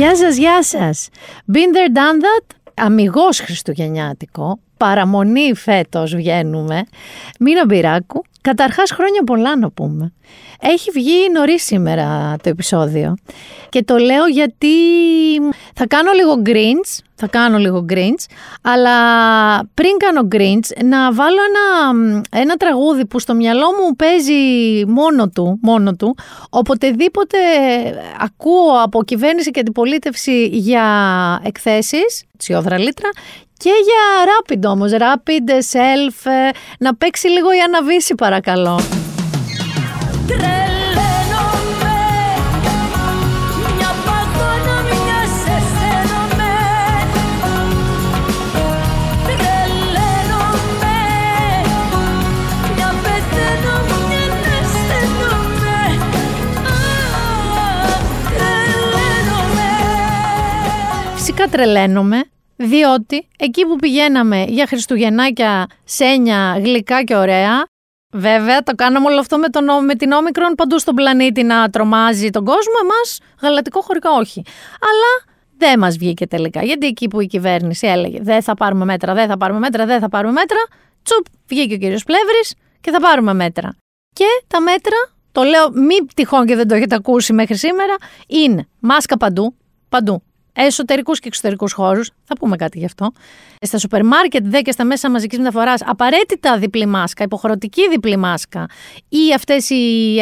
Γεια σας, γεια σας. Been there, done that. Αμιγώς χριστουγεννιάτικο. Παραμονή φέτος βγαίνουμε. Μίνα Μπυράκου. Καταρχάς, χρόνια πολλά να πούμε. Έχει βγει νωρίς σήμερα το επεισόδιο. Και το λέω γιατί θα κάνω λίγο grinch. Αλλά πριν κάνω grinch να βάλω ένα τραγούδι που στο μυαλό μου παίζει μόνο του. Οποτεδήποτε ακούω από κυβέρνηση και αντιπολίτευση για εκθέσεις, Τσιόδρα Λίτρα, και για rapid όμως, rapid self, να παίξει λίγο η Αναβίση παρακαλώ. Τρελαίνομαι, διότι εκεί που πηγαίναμε για Χριστουγεννάκια, σένια, γλυκά και ωραία, βέβαια το κάναμε όλο αυτό με την όμικρον παντού στον πλανήτη να τρομάζει τον κόσμο, εμάς γαλατικό χωρικά όχι. Αλλά δεν μας βγήκε τελικά, γιατί εκεί που η κυβέρνηση έλεγε δεν θα πάρουμε μέτρα, τσουπ, βγήκε ο κύριος Πλεύρης και θα πάρουμε μέτρα. Και τα μέτρα, το λέω μη τυχόν και δεν το έχετε ακούσει μέχρι σήμερα, είναι μάσκα παντού. Εσωτερικούς και εξωτερικούς χώρους, θα πούμε κάτι γι' αυτό. Στα σούπερ μάρκετ δε και στα μέσα μαζικής μεταφοράς, απαραίτητα διπλή μάσκα, υποχρεωτική διπλή μάσκα, ή αυτές οι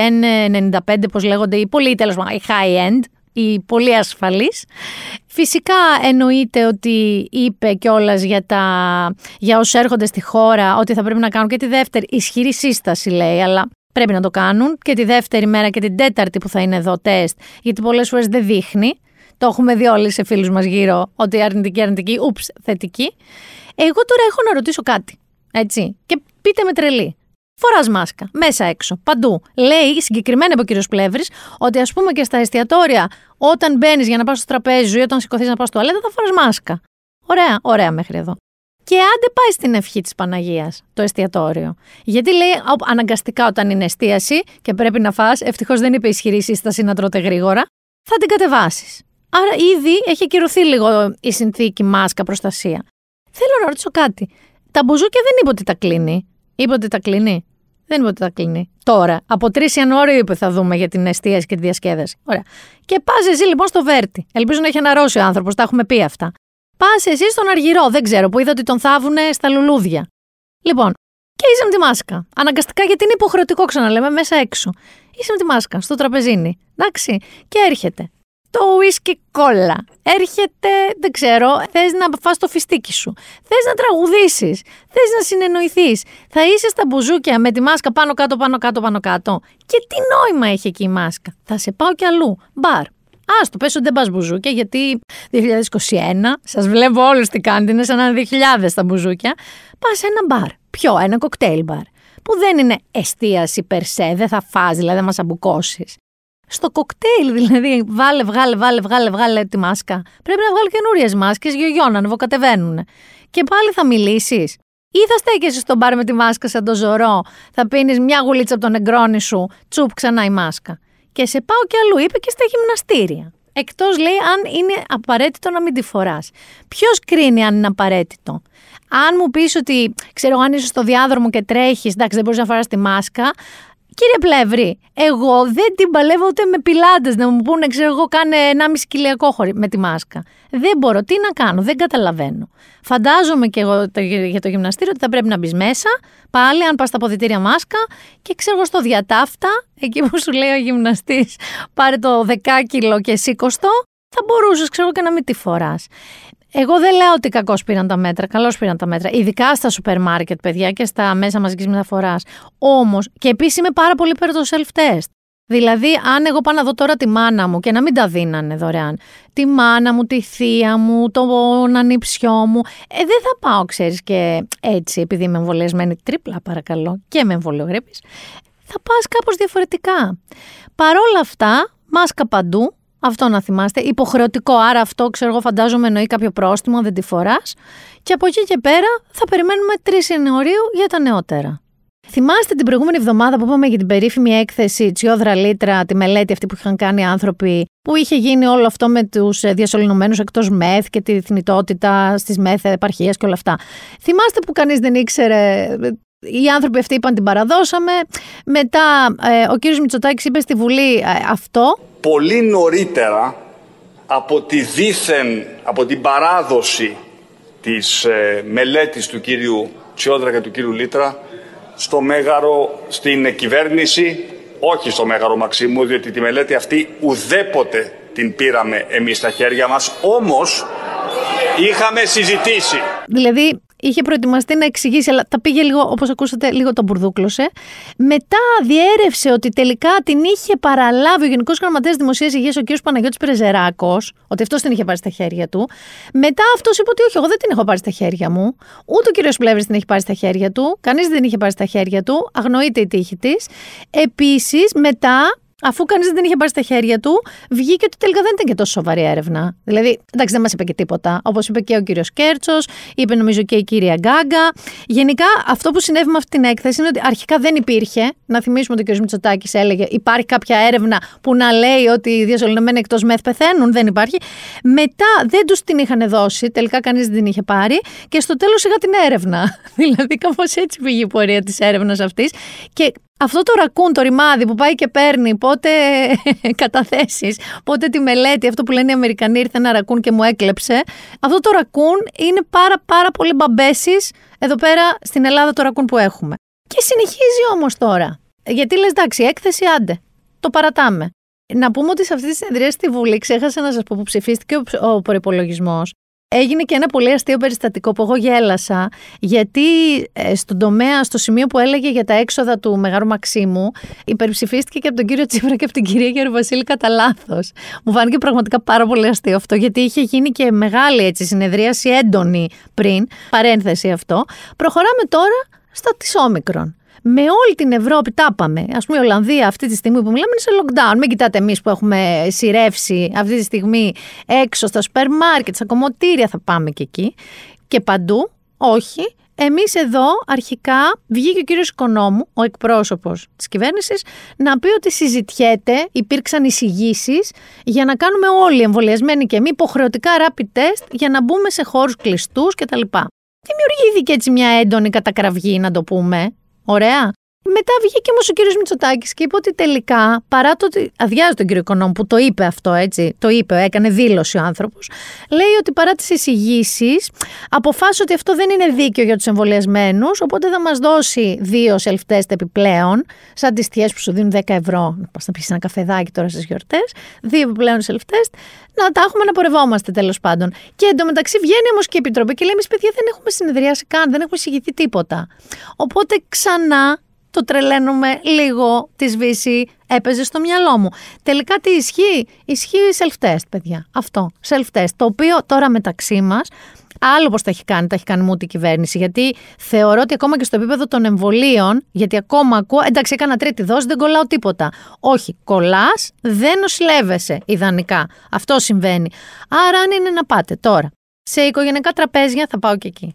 N95, πώς λέγονται, οι πολύ τέλος πάντων, οι high-end, οι πολύ ασφαλείς. Φυσικά εννοείται ότι είπε κιόλας για όσους έρχονται στη χώρα ότι θα πρέπει να κάνουν και τη δεύτερη ισχυρή σύσταση, λέει, αλλά πρέπει να το κάνουν και τη δεύτερη μέρα και την τέταρτη που θα είναι εδώ τεστ, γιατί πολλές φορές δεν δείχνει. Το έχουμε δει όλοι σε φίλους μας γύρω, ότι αρνητική, θετική. Εγώ τώρα έχω να ρωτήσω κάτι, έτσι, και πείτε με τρελή. Φοράς μάσκα, μέσα έξω, παντού. Λέει συγκεκριμένα από ο κύριος Πλεύρης, ότι ας πούμε και στα εστιατόρια, όταν μπαίνεις για να πας στο τραπέζι σου ή όταν σηκωθείς να πας στο τουαλέτα, θα φοράς μάσκα. Ωραία, ωραία μέχρι εδώ. Και άντε πάει στην ευχή της Παναγίας το εστιατόριο. Γιατί λέει αναγκαστικά όταν είναι εστίαση και πρέπει να φας, ευτυχώς δεν είπε ισχυρή σύσταση να τρώτε γρήγορα, θα την κατεβάσεις. Άρα ήδη έχει ακυρωθεί λίγο η συνθήκη μάσκα προστασία. Θέλω να ρωτήσω κάτι. Τα μπουζούκια δεν είπε ότι τα κλείνει. Είπε ότι τα κλείνει. Δεν είπε ότι τα κλείνει. Τώρα, από 3 Ιανουαρίου είπε θα δούμε για την εστίαση και τη διασκέδαση. Ωραία. Και πας εσύ λοιπόν στο Βέρτι. Ελπίζω να έχει αναρρώσει ο άνθρωπος, τα έχουμε πει αυτά. Πας εσύ στον Αργυρό, δεν ξέρω, που είδα ότι τον θάβουνε στα λουλούδια. Λοιπόν, και είσαι με τη μάσκα. Αναγκαστικά γιατί είναι υποχρεωτικό, ξαναλέμε, μέσα έξω. Είσαι με τη μάσκα, στο τραπεζίνι. Εντάξει, και έρχεται. Το ουίσκι κόλλα. Έρχεται, δεν ξέρω, θες να φας το φιστίκι σου. Θες να τραγουδήσεις. Θες να συνεννοηθείς. Θα είσαι στα μπουζούκια με τη μάσκα πάνω κάτω. Και τι νόημα έχει εκεί η μάσκα. Θα σε πάω κι αλλού. Μπαρ. Άστο, πες ότι δεν πας μπουζούκια, γιατί 2021, σας βλέπω όλους τι κάνετε, είναι σαν να είναι 2000 τα μπουζούκια. Πας σε ένα μπαρ. Ποιο, ένα κοκτέιλ μπαρ. Που δεν είναι εστίαση περσέ, δεν θα φας, δηλαδή δεν μας αμπουκώσεις. Στο κοκτέιλ, δηλαδή, βγάλε τη μάσκα. Πρέπει να βγάλω καινούριες μάσκες, γιογιώναν, ανεβοκατεβαίνουν. Και πάλι θα μιλήσεις. Ή θα στέκεσαι στον μπαρ με τη μάσκα σαν το Ζωρό, θα πίνεις μια γουλίτσα από τον εγκρόνι σου, τσουπ ξανά η μάσκα. Και σε πάω κι αλλού, είπε και στα γυμναστήρια. Εκτός λέει αν είναι απαραίτητο να μην τη φοράς. Ποιος κρίνει αν είναι απαραίτητο. Αν μου πεις ότι, ξέρω, αν είσαι στο διάδρομο και τρέχεις, εντάξει, δεν μπορείς να φοράς τη μάσκα. Κύριε Πλεύρη, εγώ δεν την παλεύω ούτε με πιλάτες να μου πούνε, ξέρω εγώ, κάνε 1,5 κιλιακό χωρί με τη μάσκα. Δεν μπορώ, τι να κάνω, δεν καταλαβαίνω. Φαντάζομαι και εγώ για το γυμναστήριο ότι θα πρέπει να μπεις μέσα, πάλι αν πας στα ποδητήρια μάσκα και ξέρω στο διατάφτα, εκεί που σου λέει ο γυμναστής, πάρε το 10 κιλό και σήκωστο, θα μπορούσες ξέρω και να μην τη φοράς. Εγώ δεν λέω ότι κακώς πήραν τα μέτρα, καλώς πήραν τα μέτρα, ειδικά στα σούπερ μάρκετ, παιδιά, και στα μέσα μαζικής μεταφοράς. Όμως, και επίσης είμαι πάρα πολύ πέρα το self-test. Δηλαδή, αν εγώ πάω να δω τώρα τη μάνα μου και να μην τα δίνανε δωρεάν, τη μάνα μου, τη θεία μου, τον ανιψιό μου, δεν θα πάω, ξέρεις, και έτσι, επειδή είμαι εμβολιασμένη τρίπλα, παρακαλώ, και με εμβολιογρέπεις, θα πας κάπως διαφορετικά. Παρόλα αυτά, μάσκα παντού. Αυτό να θυμάστε, υποχρεωτικό, άρα αυτό ξέρω εγώ φαντάζομαι εννοεί κάποιο πρόστιμο, δεν τη φοράς. Και από εκεί και πέρα θα περιμένουμε 3 Ιανουαρίου για τα νεότερα. Θυμάστε την προηγούμενη εβδομάδα που είπαμε για την περίφημη έκθεση Τσιόδρα Λίτρα, τη μελέτη αυτή που είχαν κάνει άνθρωποι, που είχε γίνει όλο αυτό με τους διασωληνωμένους εκτός ΜΕΘ και τη θνητότητα στις ΜΕΘ επαρχίες και όλα αυτά. Θυμάστε που κανείς δεν ήξερε. Οι άνθρωποι αυτοί είπαν την παραδώσαμε. Μετά ο κύριος Μητσοτάκης είπε στη Βουλή αυτό. Πολύ νωρίτερα από τη δήθεν, από την παράδοση της μελέτης του κύριου Τσιόδρα και του κύριου Λίτρα στο Μέγαρο, στην κυβέρνηση, όχι στο Μέγαρο Μαξίμου, διότι τη μελέτη αυτή ουδέποτε την πήραμε εμείς στα χέρια μας, όμως είχαμε συζητήσει. Δηλαδή είχε προετοιμαστεί να εξηγήσει, αλλά τα πήγε λίγο, όπως ακούσατε, λίγο τα μπουρδούκλωσε. Μετά διέρευσε ότι τελικά την είχε παραλάβει ο Γενικός Γραμματέας Δημοσίας Υγείας, ο κ. Παναγιώτης Πρεζεράκος, ότι αυτός την είχε πάρει στα χέρια του. Μετά αυτός είπε ότι όχι, εγώ δεν την έχω πάρει στα χέρια μου. Ούτε ο κ. Πλεύρης την έχει πάρει στα χέρια του. Κανείς δεν την είχε πάρει στα χέρια του. Αγνοείται η τύχη της. Επίσης, μετά, αφού κανείς δεν την είχε πάρει στα χέρια του, βγήκε ότι τελικά δεν ήταν και τόσο σοβαρή έρευνα. Δηλαδή, εντάξει, δεν μας είπε και τίποτα. Όπως είπε και ο κύριος Κέρτσος, είπε νομίζω και η κυρία Γκάγκα. Γενικά, αυτό που συνέβη με αυτή την έκθεση είναι ότι αρχικά δεν υπήρχε. Να θυμίσουμε ότι ο κύριος Μητσοτάκης έλεγε: υπάρχει κάποια έρευνα που να λέει ότι οι διασωληνωμένοι εκτός ΜΕΘ πεθαίνουν. Δεν υπάρχει. Μετά δεν τους την είχαν δώσει. Τελικά κανείς δεν την είχε πάρει. Και στο τέλος είχα την έρευνα. Δηλαδή, κάπως έτσι πήγε η πορεία της έρευνας αυτής. Και αυτό το ρακούν, το ρημάδι που πάει και παίρνει πότε καταθέσεις, πότε τη μελέτη, αυτό που λένε οι Αμερικανοί, ήρθε ένα ρακούν και μου έκλεψε. Αυτό το ρακούν είναι πάρα πολύ μπαμπέσεις εδώ πέρα στην Ελλάδα, το ρακούν που έχουμε. Και συνεχίζει όμως τώρα. Γιατί λες εντάξει, έκθεση άντε, το παρατάμε. Να πούμε ότι σε αυτή τη συνεδρία στη Βουλή, ξέχασα να σας πω που ψηφίστηκε ο προϋπολογισμός. Έγινε και ένα πολύ αστείο περιστατικό που εγώ γέλασα, γιατί στον τομέα, στο σημείο που έλεγε για τα έξοδα του Μεγάρου Μαξίμου, υπερψηφίστηκε και από τον κύριο Τσίπρα και από την κυρία Γεροβασίλη κατά λάθος. Μου φάνηκε πραγματικά πάρα πολύ αστείο αυτό, γιατί είχε γίνει και μεγάλη έτσι, συνεδρίαση έντονη πριν, παρένθεση αυτό. Προχωράμε τώρα στα της όμικρον. Με όλη την Ευρώπη τα πάμε. Ας πούμε η Ολλανδία αυτή τη στιγμή που μιλάμε είναι σε lockdown. Μην κοιτάτε εμείς που έχουμε σειρεύσει αυτή τη στιγμή έξω στα σούπερ μάρκετ, στα κομμωτήρια, θα πάμε και εκεί. Και παντού, όχι. Εμείς εδώ αρχικά βγήκε ο κύριος Οικονόμου, ο εκπρόσωπος της κυβέρνησης, να πει ότι συζητιέται, υπήρξαν εισηγήσεις για να κάνουμε όλοι εμβολιασμένοι και εμείς υποχρεωτικά rapid test για να μπούμε σε χώρους κλειστούς κτλ. Δημιουργήθηκε έτσι μια έντονη κατακραυγή, να το πούμε. Ωραία. Μετά βγήκε όμως ο κύριος Μητσοτάκης και είπε ότι τελικά, παρά το ότι αδειάζει τον κύριο Οικονόμου που το είπε αυτό, έτσι, το είπε, έκανε δήλωση ο άνθρωπος, λέει ότι παρά τις εισηγήσεις, αποφάσισε ότι αυτό δεν είναι δίκαιο για τους εμβολιασμένους, οπότε θα μας δώσει 2 self-test επιπλέον, σαν τις τιές που σου δίνουν 10 ευρώ, να πας να πεις ένα καφεδάκι τώρα στις γιορτές, 2 επιπλέον self-test, να τα έχουμε να πορευόμαστε τέλος πάντων. Και εντωμεταξύ βγαίνει όμως και η Επιτροπή και λέει: εμείς παιδιά δεν έχουμε συνεδριάσει καν, δεν έχουμε εισηγηθεί τίποτα. Οπότε ξανά. Το τρελαίνουμε λίγο, τη σβήση έπαιζε στο μυαλό μου. Τελικά τι ισχύει? Ισχύει self-test, παιδιά. Αυτό, self-test. Το οποίο τώρα μεταξύ μας, άλλο πως τα έχει κάνει μου την κυβέρνηση. Γιατί θεωρώ ότι ακόμα και στο επίπεδο των εμβολίων, γιατί ακόμα ακούω, εντάξει, έκανα τρίτη δόση, δεν κολλάω τίποτα. Όχι, κολλάς, δεν νοσηλεύεσαι ιδανικά. Αυτό συμβαίνει. Άρα, αν είναι να πάτε τώρα σε οικογενειακά τραπέζια, θα πάω και εκεί.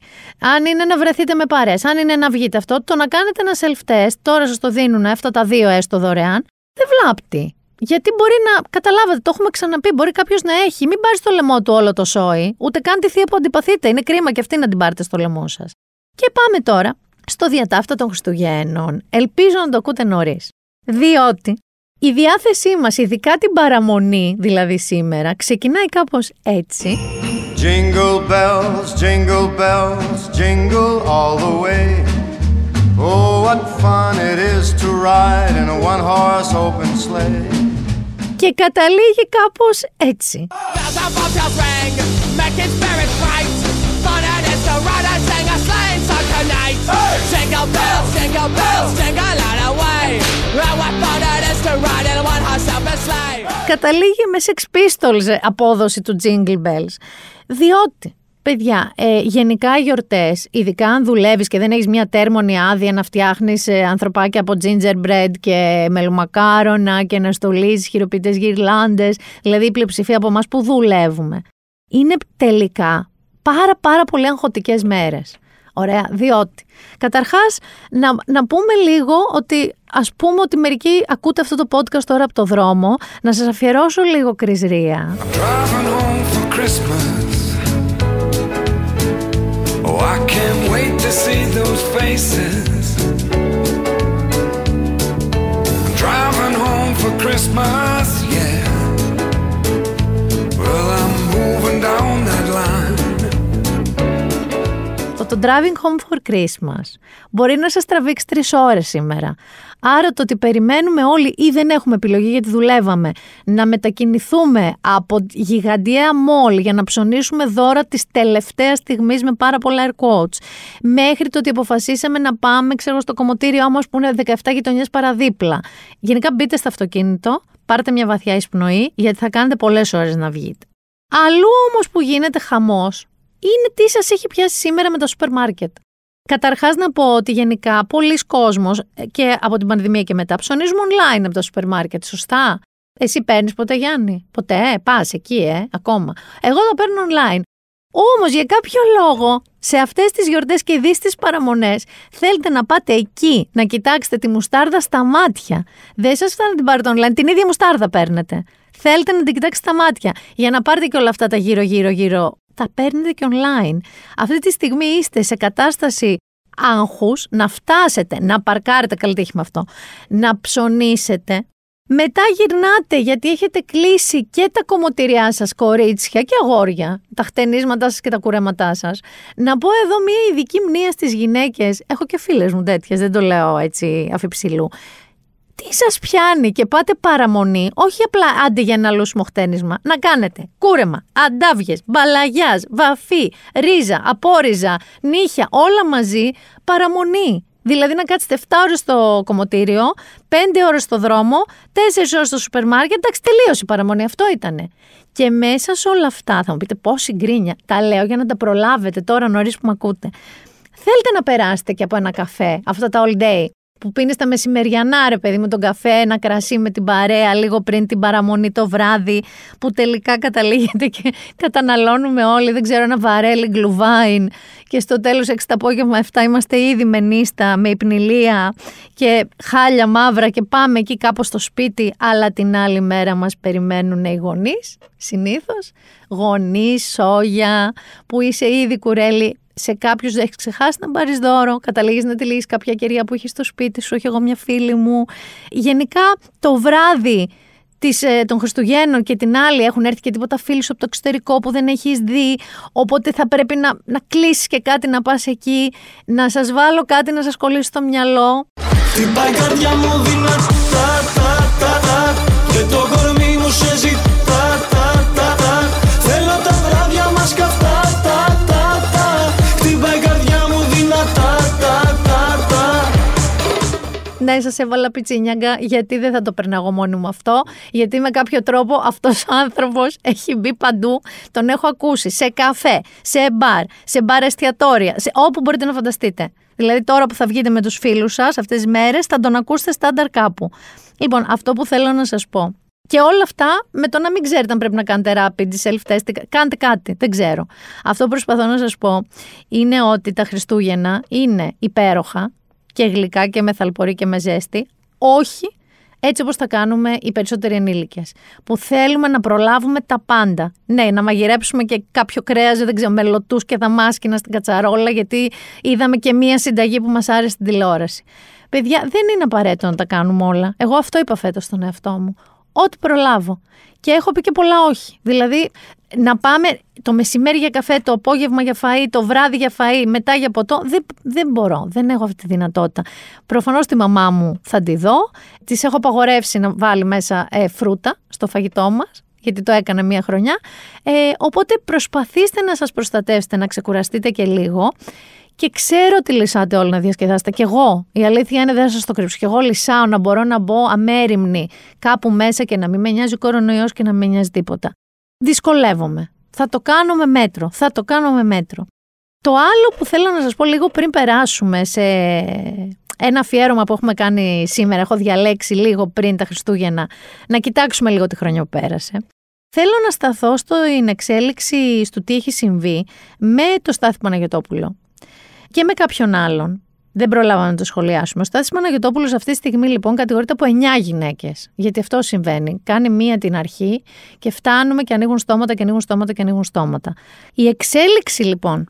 Αν είναι να βρεθείτε με παρέες, αν είναι να βγείτε αυτό, το να κάνετε ένα self-test, τώρα σας το δίνουν αυτά τα 2 έστω δωρεάν, δεν βλάπτει. Γιατί μπορεί να, καταλάβατε, το έχουμε ξαναπεί, μπορεί κάποιος να έχει, μην πάρει στο λαιμό του όλο το σόι, ούτε καν τη θεία που αντιπαθείτε, είναι κρίμα και αυτή να την πάρετε στο λαιμό σας. Και πάμε τώρα στο διατάφτα των Χριστουγέννων. Ελπίζω να το ακούτε νωρίς, διότι η διάθεσή μας, ειδικά την παραμονή, δηλαδή σήμερα, ξεκινάει κάπως έτσι. Jingle bells, jingle bells, jingle all the way. Oh, what fun it is to ride in a one-horse open sleigh. Και καταλήγει κάπως έτσι. Καταλήγει με Sex Pistols απόδοση του Jingle Bells. Διότι, παιδιά, γενικά οι γιορτές, ειδικά αν δουλεύεις και δεν έχεις μια τέρμονη άδεια να φτιάχνεις ανθρωπάκια από gingerbread και μελομακάρονα και να στολίζεις χειροποίητες γυρλάντες, δηλαδή η πλειοψηφία από εμάς που δουλεύουμε, είναι τελικά πάρα πολύ αγχωτικές μέρες. Ωραία, διότι καταρχάς να πούμε λίγο ότι ας πούμε ότι μερικοί ακούτε αυτό το podcast τώρα από το δρόμο. Να σας αφιερώσω λίγο Chris Ria. Το driving home for Christmas μπορεί να σας τραβήξει 3 ώρες σήμερα. Άρα το ότι περιμένουμε όλοι ή δεν έχουμε επιλογή γιατί δουλεύαμε να μετακινηθούμε από γιγαντιαία mall για να ψωνίσουμε δώρα της τελευταίας στιγμής με πάρα πολλά air quotes, μέχρι το ότι αποφασίσαμε να πάμε στο κομμωτήριό μας που είναι 17 γειτονιές παραδίπλα. Γενικά μπείτε στο αυτοκίνητο, πάρτε μια βαθιά εισπνοή γιατί θα κάνετε πολλές ώρες να βγείτε. Αλλού όμως που γίνεται χαμός είναι τι σας έχει πιάσει σήμερα με το σούπερ μάρκετ. Καταρχάς να πω ότι γενικά πολλοί κόσμος και από την πανδημία και μετά ψωνίζουν online από το σούπερ μάρκετ, σωστά. Εσύ παίρνεις ποτέ, Γιάννη? Ποτέ, πας εκεί, ακόμα. Εγώ το παίρνω online. Όμως για κάποιο λόγο σε αυτές τις γιορτές και ειδείς τις παραμονές θέλετε να πάτε εκεί, να κοιτάξετε τη μουστάρδα στα μάτια. Δεν σας φτάνει να την πάρετε online, την ίδια μουστάρδα παίρνετε. Θέλετε να την κοιτάξετε στα μάτια για να πάρετε και όλα αυτά τα γύρω-γύρω. Τα παίρνετε και online. Αυτή τη στιγμή είστε σε κατάσταση άγχους να φτάσετε, να παρκάρετε, καλή τύχη με αυτό, να ψωνίσετε. Μετά γυρνάτε γιατί έχετε κλείσει και τα κομμωτηριά σας, κορίτσια και αγόρια, τα χτενίσματά σας και τα κουρέματά σας. Να πω εδώ μία ειδική μνήμα στις γυναίκες, έχω και φίλες μου τέτοιες, δεν το λέω έτσι αφιψηλού. Τι σας πιάνει και πάτε παραμονή, όχι απλά άντε για ένα λούσιμο χτένισμα, να κάνετε κούρεμα, αντάβιες, μπαλαγιάς, βαφή, ρίζα, απόρριζα, νύχια, όλα μαζί, παραμονή. Δηλαδή να κάτσετε 7 ώρες στο κομμωτήριο, 5 ώρες στο δρόμο, 4 ώρες στο σούπερ μάρκετ, εντάξει τελείωσε η παραμονή, αυτό ήτανε. Και μέσα σε όλα αυτά, θα μου πείτε πόση γκρίνια, τα λέω για να τα προλάβετε τώρα νωρίς που με ακούτε. Θέλετε να περάσετε και από ένα καφέ, αυτά τα all day, που πίνεις τα μεσημεριανά ρε παιδί με τον καφέ, ένα κρασί με την παρέα λίγο πριν την παραμονή το βράδυ που τελικά καταλήγεται και καταναλώνουμε όλοι, δεν ξέρω, ένα βαρέλι γκλουβάιν και στο τέλος 6 το απόγευμα 7 είμαστε ήδη με νύστα, με υπνηλία και χάλια μαύρα και πάμε εκεί κάπως στο σπίτι, αλλά την άλλη μέρα μας περιμένουν οι γονείς, συνήθως, γονείς, σόγια που είσαι ήδη κουρέλι. Σε κάποιους έχεις ξεχάσει να πάρεις δώρο, καταλήγεις να τη λύσεις κάποια κερία που έχεις στο σπίτι σου, όχι εγώ μια φίλη μου. Γενικά το βράδυ των Χριστουγέννων και την άλλη έχουν έρθει και τίποτα φίλοι σου από το εξωτερικό που δεν έχεις δει, οπότε θα πρέπει να κλείσεις και κάτι να πας εκεί, να σας βάλω κάτι να σας κολλήσει στο μυαλό. Χτυπάει η καρδιά μου δυνατά, και το κορμί μου σε ζητά, θέλω τα βράδια μας καυτά. Ναι, σας έβαλα πιτσίνιαγκα γιατί δεν θα το περνάω μόνη μου αυτό. Γιατί με κάποιο τρόπο αυτός ο άνθρωπος έχει μπει παντού. Τον έχω ακούσει σε καφέ, σε μπαρ, σε μπαρ εστιατόρια, σε όπου μπορείτε να φανταστείτε. Δηλαδή τώρα που θα βγείτε με τους φίλους σας αυτές τις μέρες θα τον ακούσετε στάνταρ κάπου. Λοιπόν, αυτό που θέλω να σας πω. Και όλα αυτά με το να μην ξέρετε αν πρέπει να κάνετε rapid, self-test, κάντε κάτι, δεν ξέρω. Αυτό που προσπαθώ να σας πω είναι ότι τα Χριστούγεννα είναι υπέροχα. Και γλυκά και με θαλπορή και με ζέστη, όχι έτσι όπως τα κάνουμε οι περισσότεροι ενήλικες, που θέλουμε να προλάβουμε τα πάντα. Ναι, να μαγειρέψουμε και κάποιο κρέας, δεν ξέρω, με λωτούς και δαμάσκηνα στην κατσαρόλα, γιατί είδαμε και μία συνταγή που μας άρεσε στην τηλεόραση. Παιδιά, δεν είναι απαραίτητο να τα κάνουμε όλα. Εγώ αυτό είπα φέτος στον εαυτό μου. Ό,τι προλάβω. Και έχω πει και πολλά όχι. Δηλαδή, να πάμε το μεσημέρι για καφέ, το απόγευμα για φαΐ, το βράδυ για φαΐ, μετά για ποτό. Δεν μπορώ, δεν έχω αυτή τη δυνατότητα. Προφανώς τη μαμά μου θα τη δω. Της έχω απαγορεύσει να βάλει μέσα φρούτα στο φαγητό μας, γιατί το έκανα μία χρονιά. Οπότε προσπαθήστε να σας προστατεύσετε, να ξεκουραστείτε και λίγο. Και ξέρω ότι λυσάτε όλοι να διασκεδάσετε. Κι εγώ, η αλήθεια είναι, δεν θα σας το κρύψω. Κι εγώ λυσάω να μπορώ να μπω αμέριμνη κάπου μέσα και να μην με νοιάζει ο κορονοϊός και να μην με νοιάζει τίποτα. Δυσκολεύομαι. Θα το κάνω με μέτρο. Το άλλο που θέλω να σας πω λίγο πριν περάσουμε σε ένα αφιέρωμα που έχουμε κάνει σήμερα, έχω διαλέξει λίγο πριν τα Χριστούγεννα, να κοιτάξουμε λίγο τη χρονιά που πέρασε. Θέλω να σταθώ στην εξέλιξη στο τι έχει συμβεί με το Στάθη Παναγιωτόπουλο. και με κάποιον άλλον. Δεν πρόλαβα να το σχολιάσουμε. Ο Στάθης Παναγιωτόπουλος αυτή τη στιγμή λοιπόν κατηγορείται από 9 γυναίκες. Γιατί αυτό συμβαίνει. Κάνει μία την αρχή και φτάνουμε και ανοίγουν στόματα και ανοίγουν στόματα και ανοίγουν στόματα. Η εξέλιξη λοιπόν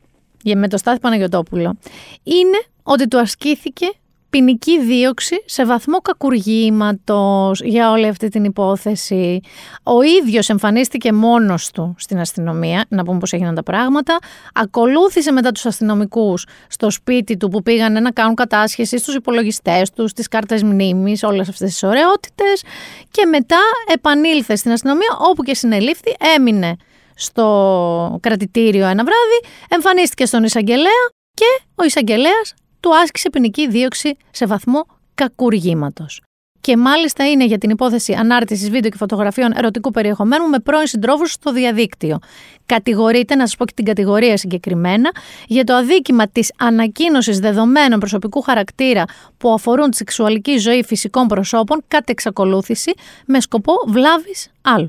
με τον Στάθη Παναγιωτόπουλο είναι ότι του ασκήθηκε ποινική δίωξη σε βαθμό κακουργήματος για όλη αυτή την υπόθεση. Ο ίδιος εμφανίστηκε μόνος του στην αστυνομία, να πούμε πώς έγιναν τα πράγματα. Ακολούθησε μετά τους αστυνομικούς στο σπίτι του που πήγανε να κάνουν κατάσχεση στους υπολογιστές τους, στις κάρτες μνήμης, όλες αυτές τις ωραιότητες. Και μετά επανήλθε στην αστυνομία όπου και συνελήφθη, έμεινε στο κρατητήριο ένα βράδυ, εμφανίστηκε στον εισαγγελέα και ο εισαγγελέας του άσκησε ποινική δίωξη σε βαθμό κακουργήματος. Και μάλιστα είναι για την υπόθεση ανάρτησης βίντεο και φωτογραφίων ερωτικού περιεχομένου με πρώην συντρόφους στο διαδίκτυο. Κατηγορείται, να σας πω και την κατηγορία συγκεκριμένα, για το αδίκημα της ανακοίνωσης δεδομένων προσωπικού χαρακτήρα που αφορούν τη σεξουαλική ζωή φυσικών προσώπων κατ' εξακολούθηση με σκοπό βλάβης άλλου.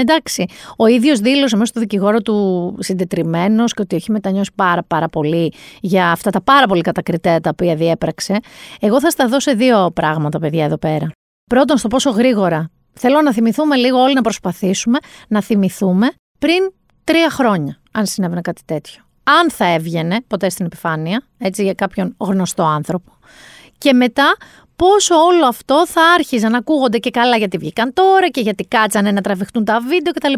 Εντάξει, ο ίδιος δήλωσε μέσα στο δικηγόρο του συντετριμμένος και ότι έχει μετανιώσει πάρα πολύ για αυτά τα πάρα πολύ κατακριτέα τα οποία διέπραξε. Εγώ θα σταθώ σε δύο πράγματα, παιδιά, εδώ πέρα. Πρώτον, στο πόσο γρήγορα. Θέλω να θυμηθούμε λίγο όλοι, να προσπαθήσουμε να θυμηθούμε πριν 3 χρόνια, αν συνέβαινε κάτι τέτοιο. Αν θα έβγαινε ποτέ στην επιφάνεια, έτσι, για κάποιον γνωστό άνθρωπο. Και μετά, πόσο όλο αυτό θα άρχιζαν να ακούγονται και καλά γιατί βγήκαν τώρα και γιατί κάτσανε να τραβηχτούν τα βίντεο κτλ.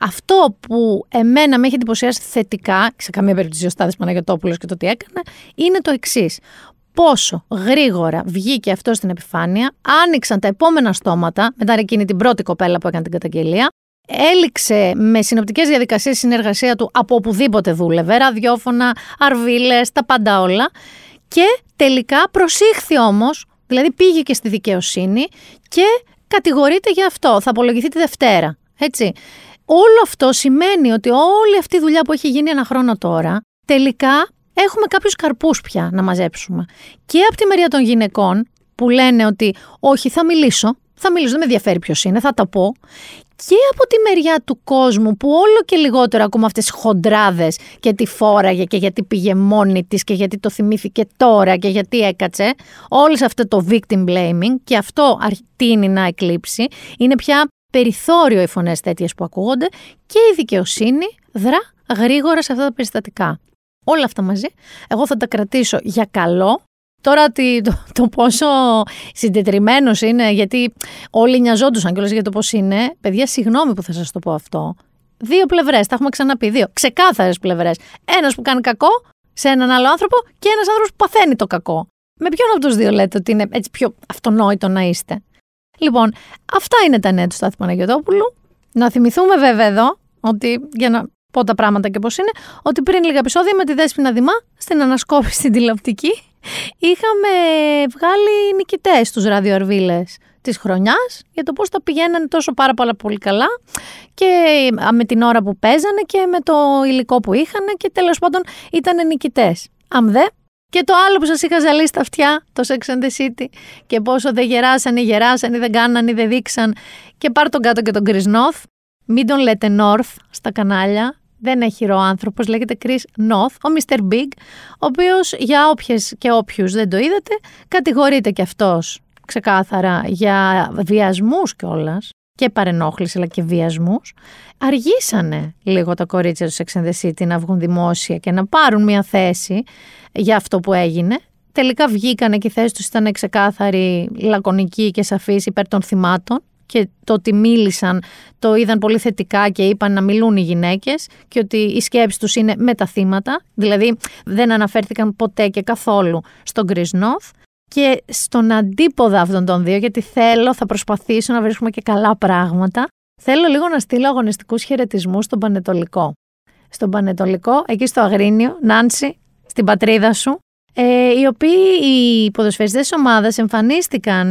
Αυτό που εμένα με έχει εντυπωσιάσει θετικά, σε καμία περίπτωση ο Στάθης Παναγιωτόπουλος και το τι έκανε, είναι το εξής. Πόσο γρήγορα βγήκε αυτό στην επιφάνεια, άνοιξαν τα επόμενα στόματα, μετά εκείνη την πρώτη κοπέλα που έκανε την καταγγελία, έληξε με συνοπτικές διαδικασίες συνεργασία του από οπουδήποτε δούλευε, ραδιόφωνα, αρβίλες, τα πάντα όλα. Και τελικά προσήχθη όμως. Δηλαδή πήγε και στη δικαιοσύνη και κατηγορείται για αυτό. Θα απολογηθεί τη Δευτέρα, έτσι. Όλο αυτό σημαίνει ότι όλη αυτή η δουλειά που έχει γίνει ένα χρόνο τώρα, τελικά έχουμε κάποιους καρπούς πια να μαζέψουμε. Και από τη μεριά των γυναικών που λένε ότι όχι, θα μιλήσω, δεν με ενδιαφέρει ποιος είναι, θα τα πω. Και από τη μεριά του κόσμου που όλο και λιγότερο ακούμε αυτές τις χοντράδες και τη φόραγε και γιατί πήγε μόνη της και γιατί το θυμήθηκε τώρα και γιατί έκατσε. Όλες αυτό το victim blaming και αυτό τείνει να εκλείψει. Είναι πια περιθώριο οι φωνές τέτοιες που ακούγονται και η δικαιοσύνη δρά γρήγορα σε αυτά τα περιστατικά. Όλα αυτά μαζί εγώ θα τα κρατήσω για καλό. Τώρα το πόσο συντετριμμένος είναι, γιατί όλοι νοιαζόντουσαν κιόλας για το πώς είναι. Παιδιά, συγγνώμη που θα σας το πω αυτό. Δύο πλευρές, τα έχουμε ξαναπεί. Δύο ξεκάθαρες πλευρές. Ένας που κάνει κακό σε έναν άλλο άνθρωπο και ένας άνθρωπος που παθαίνει το κακό. Με ποιον από τους δύο λέτε ότι είναι έτσι πιο αυτονόητο να είστε? Λοιπόν, αυτά είναι τα νέα του Στάθη Παναγιωτόπουλου. Να θυμηθούμε βέβαια εδώ, ότι για να πω τα πράγματα και πώς είναι, ότι πριν λίγα επεισόδια με τη Δέσποινα Δήμα στην ανασκόπηση στην τηλεοπτική. Είχαμε βγάλει νικητές στους ραδιοαρβίλες της χρονιάς για το πώς τα πηγαίνανε τόσο πάρα πολύ καλά και με την ώρα που παίζανε και με το υλικό που είχανε και τέλος πάντων ήταν νικητές. Αμ δε. Και το άλλο που σας είχα ζαλίσει στα αυτιά, το Sex and the City και πόσο δεν γεράσανε, δεν κάνανε, δεν δείξαν και πάρ' τον κάτω και τον Chris Noth. Μην τον λέτε North στα κανάλια. Δεν έχει ρο άνθρωπος, λέγεται Chris Noth, ο Mr. Big, ο οποίος για όποιες και όποιους δεν το είδατε, κατηγορείται και αυτός ξεκάθαρα για βιασμούς κιόλας και παρενόχληση αλλά και βιασμούς. Αργήσανε λίγο τα κορίτσια του Sex and the City να βγουν δημόσια και να πάρουν μια θέση για αυτό που έγινε. Τελικά βγήκανε και η θέση τους ήταν ξεκάθαρη, λακωνική και σαφής υπέρ των θυμάτων. Και το ότι μίλησαν το είδαν πολύ θετικά και είπαν να μιλούν οι γυναίκες και ότι η σκέψη τους είναι με τα θύματα. Δηλαδή δεν αναφέρθηκαν ποτέ και καθόλου στον Chris Noth. Και στον αντίποδα αυτών των δύο, γιατί θα προσπαθήσω να βρίσκουμε και καλά πράγματα, θέλω λίγο να στείλω αγωνιστικούς χαιρετισμούς στον Πανετολικό. Στον Πανετολικό, εκεί στο Αγρίνιο, Νάνση, στην πατρίδα σου. Οι οποίοι οι ποδοσφαιριστές της ομάδας εμφανίστηκαν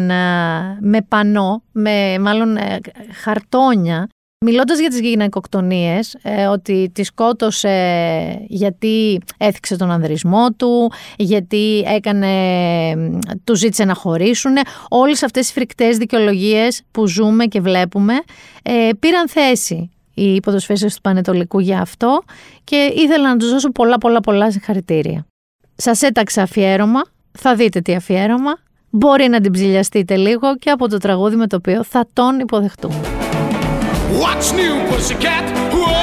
με πανό, μάλλον χαρτόνια, μιλώντας για τις γυναικοκτονίες, ότι τη σκότωσε γιατί έθιξε τον ανδρισμό του, γιατί του ζήτησε να χωρίσουν. Όλες αυτές οι φρικτές δικαιολογίες που ζούμε και βλέπουμε πήραν θέση οι ποδοσφαιριστές του Πανετολικού για αυτό και ήθελα να τους δώσω πολλά συγχαρητήρια. Σας έταξα αφιέρωμα, θα δείτε τι αφιέρωμα. Μπορεί να την ψηλιαστείτε λίγο και από το τραγούδι με το οποίο θα τον υποδεχτούμε. What's new, pussycat? Whoa,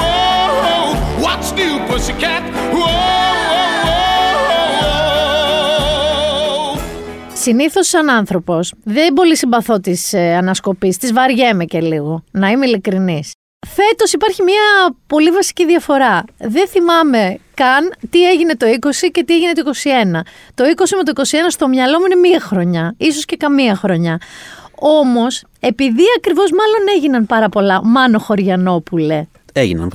whoa, whoa. What's new, pussycat? Whoa. Συνήθως σαν άνθρωπος, δεν πολύ συμπαθώ τις ανασκοπείς, τις βαριέμαι και λίγο, να είμαι ειλικρινής. Φέτος υπάρχει μια πολύ βασική διαφορά. Δεν θυμάμαι καν τι έγινε το 20 και τι έγινε το 21. Το 20 με το 21 στο μυαλό μου είναι μία χρονιά, ίσως και καμία χρονιά. Όμως, επειδή ακριβώς μάλλον έγιναν πάρα πολλά, Μάνο Χωριανόπουλε. Έγιναν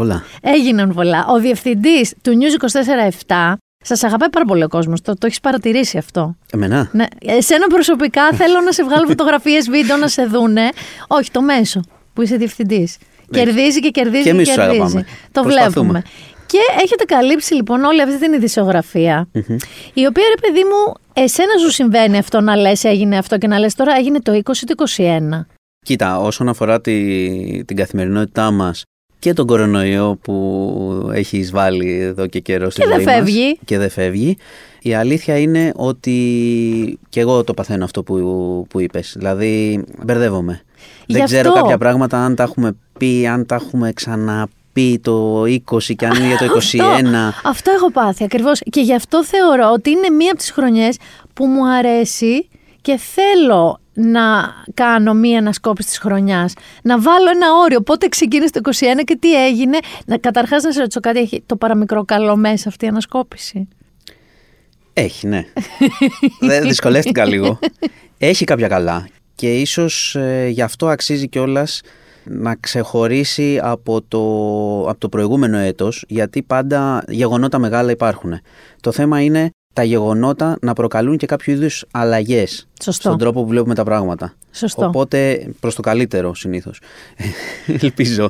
πολλά. Ο διευθυντής του News 24/7, σας αγαπάει πάρα πολύ ο κόσμος, το έχεις παρατηρήσει αυτό? Εμένα? Ναι. Εσένα προσωπικά θέλω να σε βγάλω φωτογραφίες, βίντεο, να σε δούνε. Όχι, το μέσο που είσαι διευθυντής. Κερδίζει και κερδίζει και κερδίζει. Το βλέπουμε. Και έχετε καλύψει λοιπόν όλη αυτή την ειδησιογραφία, mm-hmm. η οποία, ρε παιδί μου, εσένα σου συμβαίνει αυτό να λες έγινε αυτό και να λες τώρα έγινε το 20 το 21? Κοίτα, όσον αφορά την καθημερινότητά μας και τον κορονοϊό που έχει εισβάλλει εδώ και καιρό και στη ζωή μας, και δεν φεύγει, η αλήθεια είναι ότι και εγώ το παθαίνω αυτό που είπες. Δηλαδή μπερδεύομαι. Δεν ξέρω κάποια πράγματα αν τα έχουμε πει, αν τα έχουμε ξαναπεί το 20 και αν είναι για το 21. Αυτό έχω πάθει ακριβώς και γι' αυτό θεωρώ ότι είναι μία από τις χρονιές που μου αρέσει και θέλω να κάνω μία ανασκόπηση της χρονιάς. Να βάλω ένα όριο πότε ξεκίνησε το 21 και τι έγινε. Καταρχάς να σε ρωτήσω κάτι, έχει το παραμικρό καλό μέσα αυτή η ανασκόπηση? Έχει, ναι. Δυσκολεύτηκα λίγο. Έχει κάποια καλά. Και ίσως γι' αυτό αξίζει κιόλας να ξεχωρίσει από το προηγούμενο έτος, γιατί πάντα γεγονότα μεγάλα υπάρχουν. Το θέμα είναι τα γεγονότα να προκαλούν και κάποιο είδους αλλαγές. Σωστό. Στον τρόπο που βλέπουμε τα πράγματα. Σωστό. Οπότε προς το καλύτερο συνήθως. Ελπίζω.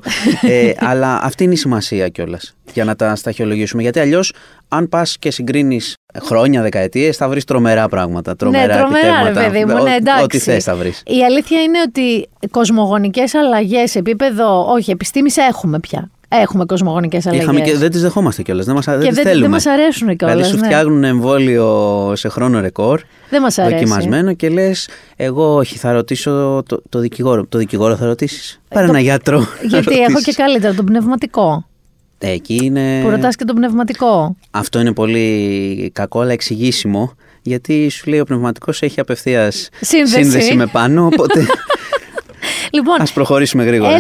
Αλλά αυτή είναι η σημασία κιόλας για να τα σταχυολογήσουμε. Γιατί αλλιώς, αν πας και συγκρίνεις χρόνια, δεκαετίες, θα βρεις τρομερά πράγματα. Τρομερά επιτεύγματα. Ναι, εντάξει. Ό,τι θες θα βρεις. Η αλήθεια είναι ότι κοσμογονικές αλλαγές σε επίπεδο, όχι, επιστήμης έχουμε πια. Έχουμε κοσμογονικές αλλαγές. Δεν τις δεχόμαστε κιόλας. Δεν τις θέλουμε. Δεν μας αρέσουν κιόλας. Δηλαδή σου φτιάχνουν εμβόλιο σε χρόνο ρεκόρ. Δεν μας αρέσει. Δοκιμασμένο και λες, εγώ όχι, θα ρωτήσω το δικηγόρο. Το δικηγόρο θα ρωτήσεις? Πάρε ένα γιατρό. Γιατί έχω και καλύτερα τον πνευματικό. Εκεί είναι. Που ρωτάς και τον πνευματικό. Αυτό είναι πολύ κακό, αλλά εξηγήσιμο. Γιατί σου λέει ο πνευματικός έχει απευθείας σύνδεση με πάνω. Οπότε. Λοιπόν, ας προχωρήσουμε γρήγορα.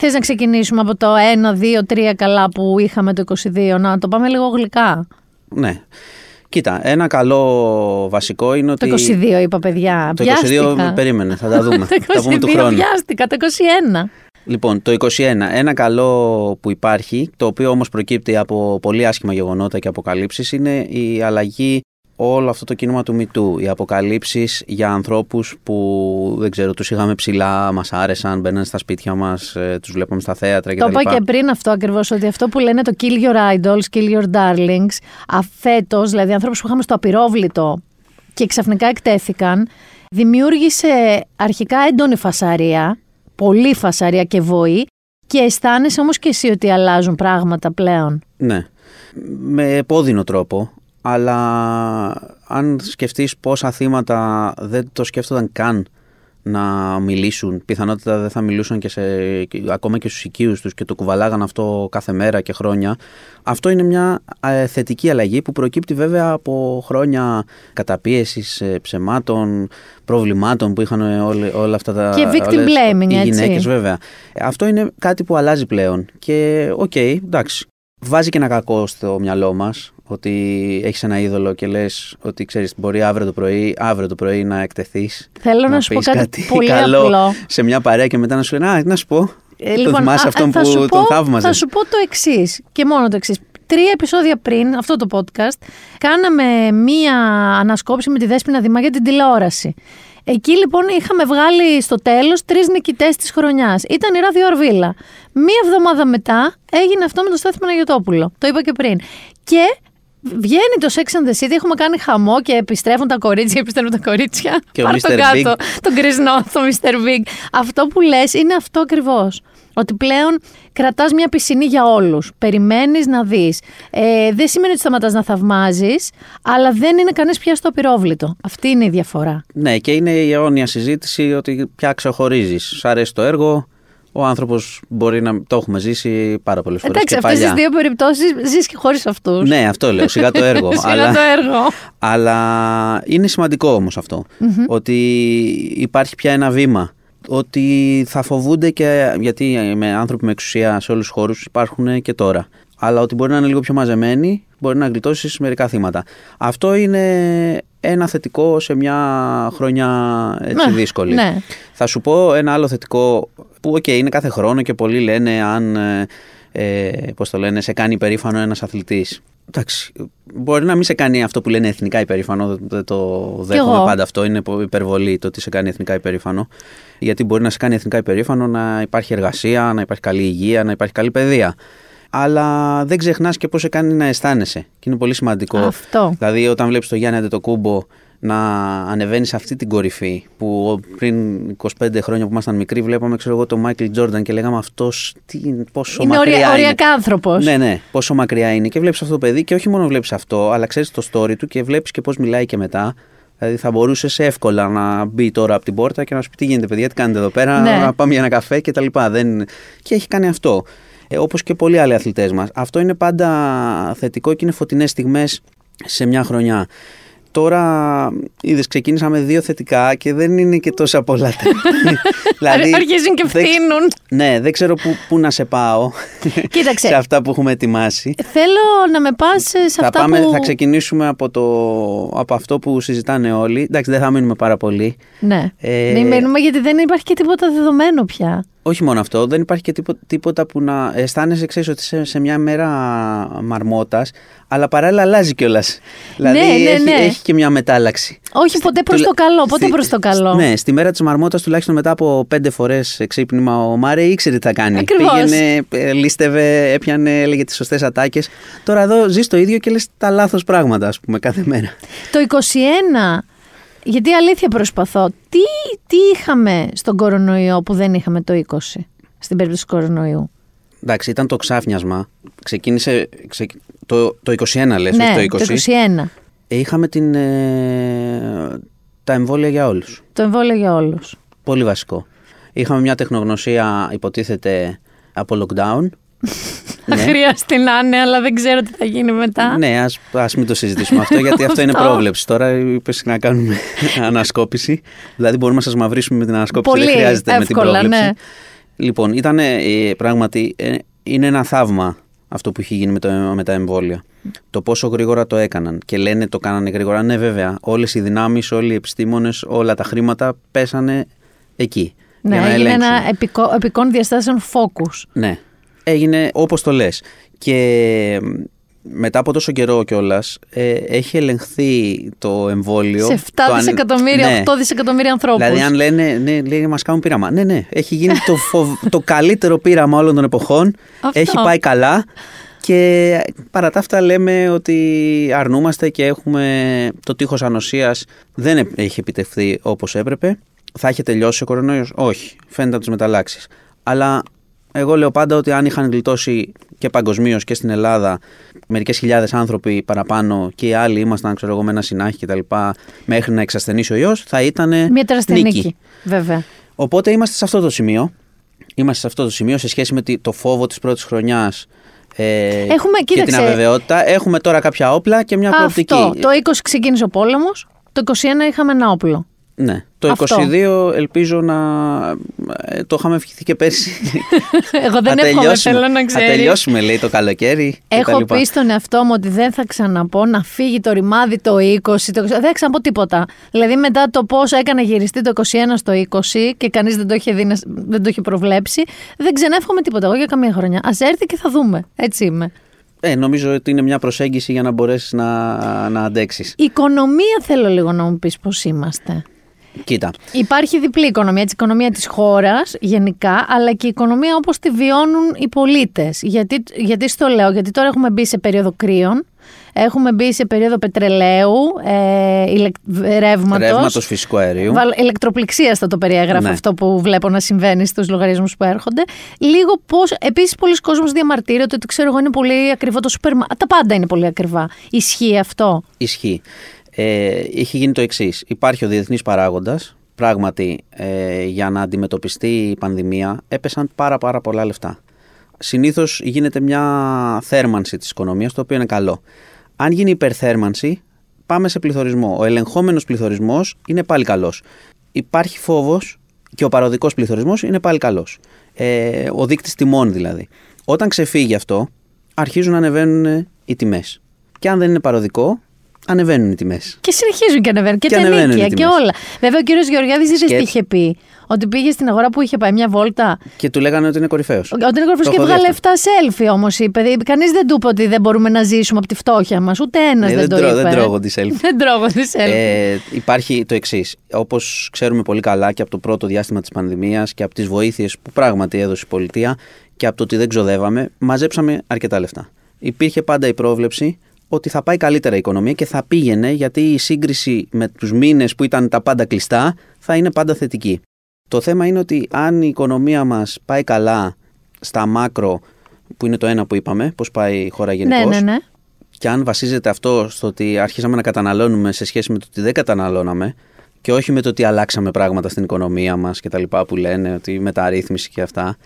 Θες να ξεκινήσουμε από το 1, 2, 3 καλά που είχαμε το 22, να το πάμε λίγο γλυκά? Ναι. Κοίτα, ένα καλό βασικό είναι ότι... Το 22 είπα, παιδιά. Το 22 με περίμενε, θα τα δούμε. Το 22 πούμε του χρόνου. Βιάστηκα, το 21. Λοιπόν, το 21, ένα καλό που υπάρχει, το οποίο όμως προκύπτει από πολύ άσχημα γεγονότα και αποκαλύψεις, είναι η αλλαγή. Όλο αυτό το κίνημα του Μητού, οι αποκαλύψεις για ανθρώπους που δεν ξέρω, τους είχαμε ψηλά, μας άρεσαν, μπαίνανε στα σπίτια μας, τους βλέπαμε στα θέατρα κτλ. Το είπα και πριν αυτό ακριβώς, ότι αυτό που λένε το Kill Your Idols, Kill Your Darlings, αφέτος, δηλαδή ανθρώπους που είχαμε στο απειρόβλητο και ξαφνικά εκτέθηκαν, δημιούργησε αρχικά έντονη φασαρία, πολύ φασαρία και βοή, και αισθάνεσαι όμως και εσύ ότι αλλάζουν πράγματα πλέον. Ναι, με επώδυνο τρόπο. Αλλά αν σκεφτείς πόσα θύματα δεν το σκέφτονταν καν να μιλήσουν, πιθανότητα δεν θα μιλούσαν και ακόμα και στους οικείους τους και το κουβαλάγαν αυτό κάθε μέρα και χρόνια. Αυτό είναι μια θετική αλλαγή που προκύπτει βέβαια από χρόνια καταπίεσης, ψεμάτων, προβλημάτων που είχαν όλα αυτά τα... Και victim blaming, οι γυναίκες, έτσι. Βέβαια. Αυτό είναι κάτι που αλλάζει πλέον και okay, εντάξει. Βάζει και ένα κακό στο μυαλό μας, ότι έχεις ένα είδωλο και λες ότι ξέρεις, μπορεί αύριο το πρωί να εκτεθείς. Θέλω να σου πω κάτι πολύ καλό απλό. Σε μια παρέα και μετά να σου λένε, να σου πω, λοιπόν, το θυμάσαι αυτόν που τον θαύμαζες. Θα σου πω το εξής και μόνο το εξής. 3 επεισόδια πριν αυτό το podcast κάναμε μία ανασκόπηση με τη Δέσποινα Δήμα για την τηλεόραση. Εκεί λοιπόν είχαμε βγάλει στο τέλος 3 νικητές της χρονιάς. Ήταν η Ράδιο Αρβίλα. Μία εβδομάδα μετά έγινε αυτό με τον Στάθη Παναγιωτόπουλο. Το είπα και πριν. Και βγαίνει το Sex and the City, έχουμε κάνει χαμό και επιστρέφουν τα κορίτσια. Και πάρ' τον κάτω, τον Chris Noth, τον Mr. Big. Αυτό που λες είναι αυτό ακριβώς. ότι πλέον κρατάς μια πισινή για όλους. Περιμένεις να δεις. Δεν σημαίνει ότι σταματάς να θαυμάζεις, αλλά δεν είναι κανείς πια στο πυρόβλητο. Αυτή είναι η διαφορά. Ναι, και είναι η αιώνια συζήτηση ότι πια ξεχωρίζεις. Σ' αρέσει το έργο. Ο άνθρωπος μπορεί να το έχουμε ζήσει πάρα πολλές φορές. Εντάξει, αυτές τις δύο περιπτώσεις ζεις και χωρίς αυτούς. Ναι, αυτό λέω. Σιγά το έργο. Αλλά είναι σημαντικό όμως αυτό. Mm-hmm. Ότι υπάρχει πια ένα βήμα. Ότι θα φοβούνται και. Γιατί με άνθρωποι με εξουσία σε όλους τους χώρους υπάρχουν και τώρα. Αλλά ότι μπορεί να είναι λίγο πιο μαζεμένοι, μπορεί να γλιτώσει μερικά θύματα. Αυτό είναι ένα θετικό σε μια χρονιά έτσι, δύσκολη. Ναι. Θα σου πω ένα άλλο θετικό. Που okay, είναι κάθε χρόνο και πολλοί λένε αν, πώς το λένε, σε κάνει υπερήφανο ένας αθλητής. Εντάξει, μπορεί να μην σε κάνει αυτό που λένε εθνικά υπερήφανο, δεν το δέχομαι πάντα αυτό, είναι υπερβολή το ότι σε κάνει εθνικά υπερήφανο. Γιατί μπορεί να σε κάνει εθνικά υπερήφανο να υπάρχει εργασία, να υπάρχει καλή υγεία, να υπάρχει καλή παιδεία. Αλλά δεν ξεχνάς και πώς σε κάνει να αισθάνεσαι. Και είναι πολύ σημαντικό. Αυτό. Δηλαδή όταν βλέπεις το Γιάννη Αντετοκούμπο να ανεβαίνει σε αυτή την κορυφή που πριν 25 χρόνια που ήμασταν μικροί βλέπαμε ξέρω εγώ τον Μάικλ Τζόρνταν και λέγαμε αυτός πόσο είναι μακριά είναι. Είναι οριακά άνθρωπος. Ναι, ναι, πόσο μακριά είναι. Και βλέπεις αυτό το παιδί και όχι μόνο βλέπεις αυτό, αλλά ξέρεις το story του και βλέπεις και πώς μιλάει και μετά. Δηλαδή θα μπορούσες εύκολα να μπει τώρα από την πόρτα και να σου πει τι γίνεται παιδιά, τι κάνετε εδώ πέρα, ναι. Να πάμε για ένα καφέ και τα λοιπά. Δεν... Και έχει κάνει αυτό. Όπως και πολλοί άλλοι αθλητές μας. Αυτό είναι πάντα θετικό και είναι φωτεινές στιγμές σε μια χρονιά. Τώρα, είδες, ξεκίνησαμε δύο θετικά και δεν είναι και τόσα πολλά. Δηλαδή, αρχίζουν και φθήνουν. Ναι, δεν ξέρω πού να σε πάω. Κοίταξε. Σε αυτά που έχουμε ετοιμάσει. Θέλω να με πας σε αυτά που... Θα ξεκινήσουμε από αυτό που συζητάνε όλοι. Εντάξει, δεν θα μείνουμε πάρα πολύ. Ναι, μην μείνουμε γιατί δεν υπάρχει και τίποτα δεδομένο πια. Όχι μόνο αυτό, δεν υπάρχει και τίποτα που να αισθάνεσαι, ξέρεις, ότι σε μια μέρα μαρμότας, αλλά παράλληλα αλλάζει κιόλας. Δηλαδή έχει και μια μετάλλαξη. Όχι ποτέ προς το καλό, Ναι, στη μέρα της μαρμότας τουλάχιστον μετά από 5 φορές ξύπνημα ο Μάρε ήξερε τι θα κάνει. Ακριβώς. Πήγαινε, λίστευε, έπιανε, έλεγε τις σωστές ατάκες. Τώρα εδώ ζεις το ίδιο και λες τα λάθος πράγματα, ας πούμε, κάθε μέρα. Το 21... Γιατί αλήθεια προσπαθώ. Τι είχαμε στον κορονοϊό που δεν είχαμε το 20, στην περίπτωση του κορονοϊού. Εντάξει, ήταν το ξάφνιασμα. Ξεκίνησε το 21 λες, ναι, όχι το 20. Ναι, το 21. Είχαμε τα εμβόλια για όλους. Το εμβόλιο για όλους. Πολύ βασικό. Είχαμε μια τεχνογνωσία, υποτίθεται, από lockdown. Θα χρειαστεί να είναι, αλλά δεν ξέρω τι θα γίνει μετά. Ναι, ας μην το συζητήσουμε αυτό, γιατί αυτό είναι πρόβλεψη. Τώρα είπες να κάνουμε ανασκόπηση. Δηλαδή, μπορούμε να σας μαυρίσουμε με την ανασκόπηση. Πολύ δεν χρειάζεται εύκολα, με την πρόβλεψη. Ναι. Λοιπόν, ήταν πράγματι είναι ένα θαύμα αυτό που έχει γίνει με τα εμβόλια. Το πόσο γρήγορα το έκαναν. Και λένε το κάνανε γρήγορα. Ναι, βέβαια. Όλες οι δυνάμεις, όλοι οι επιστήμονες, όλα τα χρήματα πέσανε εκεί. Ναι, έγινε ένα επικών διαστάσεων focus. Ναι. Έγινε όπως το λες. Και μετά από τόσο καιρό κιόλας έχει ελεγχθεί το εμβόλιο. Σε 7 δισεκατομμύρια, ναι. 8 δισεκατομμύρια ανθρώπους. Δηλαδή, αν λένε, ναι, μας κάνουν πείραμα. Ναι, ναι, έχει γίνει το καλύτερο πείραμα όλων των εποχών. Έχει πάει καλά. Και παρά τα αυτά λέμε ότι αρνούμαστε και έχουμε το τείχος ανοσίας. Δεν έχει επιτευχθεί όπως έπρεπε. Θα έχει τελειώσει ο κορονοϊός. Όχι, φαίνεται από τις μεταλλάξεις. Αλλά... Εγώ λέω πάντα ότι αν είχαν γλιτώσει και παγκοσμίως και στην Ελλάδα μερικές χιλιάδες άνθρωποι παραπάνω και οι άλλοι ήμασταν, ξέρω εγώ, με ένα συνάχη κτλ. Μέχρι να εξασθενήσει ο ιός, θα ήταν μια τεράστια νίκη. Βέβαια. Οπότε είμαστε σε αυτό το σημείο. Είμαστε σε αυτό το σημείο σε σχέση με το φόβο της πρώτης χρονιάς και την αβεβαιότητα. Έχουμε τώρα κάποια όπλα και μια προοπτική. Το 20 ξεκίνησε ο πόλεμος, το 21 είχαμε ένα όπλο. Ναι, το αυτό. 22 ελπίζω να το είχαμε ευχηθεί και πέρσι. Εγώ δεν εύχομαι, θέλω να ξέρεις. Θα τελειώσουμε, λέει, το καλοκαίρι. Έχω πει στον εαυτό μου ότι δεν θα ξαναπώ να φύγει το ρημάδι το 20, δεν θα ξαναπώ τίποτα. Δηλαδή μετά το πώς έκανα γυριστεί το 21 στο 20 και κανείς δεν το είχε προβλέψει, δεν ξαναεύχομαι τίποτα εγώ για καμία χρονιά. Ας έρθει και θα δούμε, έτσι είμαι. Νομίζω ότι είναι μια προσέγγιση για να μπορέσεις να αντέξεις. Η οικονομία θέλω λίγο να μου πεις πώς είμαστε. Κοίτα. Υπάρχει διπλή οικονομία, η οικονομία της χώρας γενικά, αλλά και η οικονομία όπως τη βιώνουν οι πολίτες. Γιατί στο λέω, γιατί τώρα έχουμε μπει σε περίοδο κρύων, Έχουμε μπει σε περίοδο πετρελαίου, ρεύματος, φυσικού αερίου. Ηλεκτροπληξίας θα το περιέγραφε αυτό που βλέπω να συμβαίνει στους λογαριασμούς που έρχονται. Λίγο πώς. Επίσης, πολλοί κόσμος διαμαρτύρεται ότι ξέρω εγώ είναι πολύ ακριβό το σούπερ μάρκετ. Τα πάντα είναι πολύ ακριβά. Ισχύει αυτό? Ισχύει. Έχει γίνει το εξής. Υπάρχει ο διεθνής παράγοντας. Πράγματι, για να αντιμετωπιστεί η πανδημία έπεσαν πάρα πολλά λεφτά. Συνήθως γίνεται μια θέρμανση της οικονομίας, το οποίο είναι καλό. Αν γίνει υπερθέρμανση, πάμε σε πληθωρισμό. Ο ελεγχόμενος πληθωρισμός είναι πάλι καλός. Υπάρχει φόβος και ο παροδικός πληθωρισμός είναι πάλι καλός. Ο δείκτης τιμών δηλαδή. Όταν ξεφύγει αυτό, αρχίζουν να ανεβαίνουν οι τιμές. Και αν δεν είναι παροδικό, ανεβαίνουν οι τιμές. Και συνεχίζουν και ανεβαίνουν. Και τα ενίκια και όλα. Βέβαια, ο κύριος Γεωργιάδης τι είχε πει? Ότι πήγε στην αγορά που είχε πάει μια βόλτα. Και του λέγανε ότι είναι κορυφαίος. Ότι είναι κορυφαίος και βγάλε 7 selfie όμως, είπε. Κανείς δεν του είπε ότι δεν μπορούμε να ζήσουμε από τη φτώχεια μας. Ούτε ένας δεν το είπε. Δεν τρώγω τη selfie. Υπάρχει το εξής. Όπως ξέρουμε πολύ καλά και από το πρώτο διάστημα της πανδημίας και από τις βοήθειες που πράγματι έδωσε η πολιτεία και από το ότι δεν ξοδεύαμε, μαζέψαμε αρκετά λεφτά. Υπήρχε πάντα η πρόβλεψη ότι θα πάει καλύτερα η οικονομία και θα πήγαινε, γιατί η σύγκριση με τους μήνες που ήταν τα πάντα κλειστά θα είναι πάντα θετική. Το θέμα είναι ότι αν η οικονομία μας πάει καλά στα μάκρο, που είναι το ένα που είπαμε, πώς πάει η χώρα γενικώς, και αν βασίζεται αυτό στο ότι αρχίσαμε να καταναλώνουμε σε σχέση με το ότι δεν καταναλώναμε και όχι με το ότι αλλάξαμε πράγματα στην οικονομία μας και τα λοιπά που λένε ότι μεταρρύθμιση και αυτά.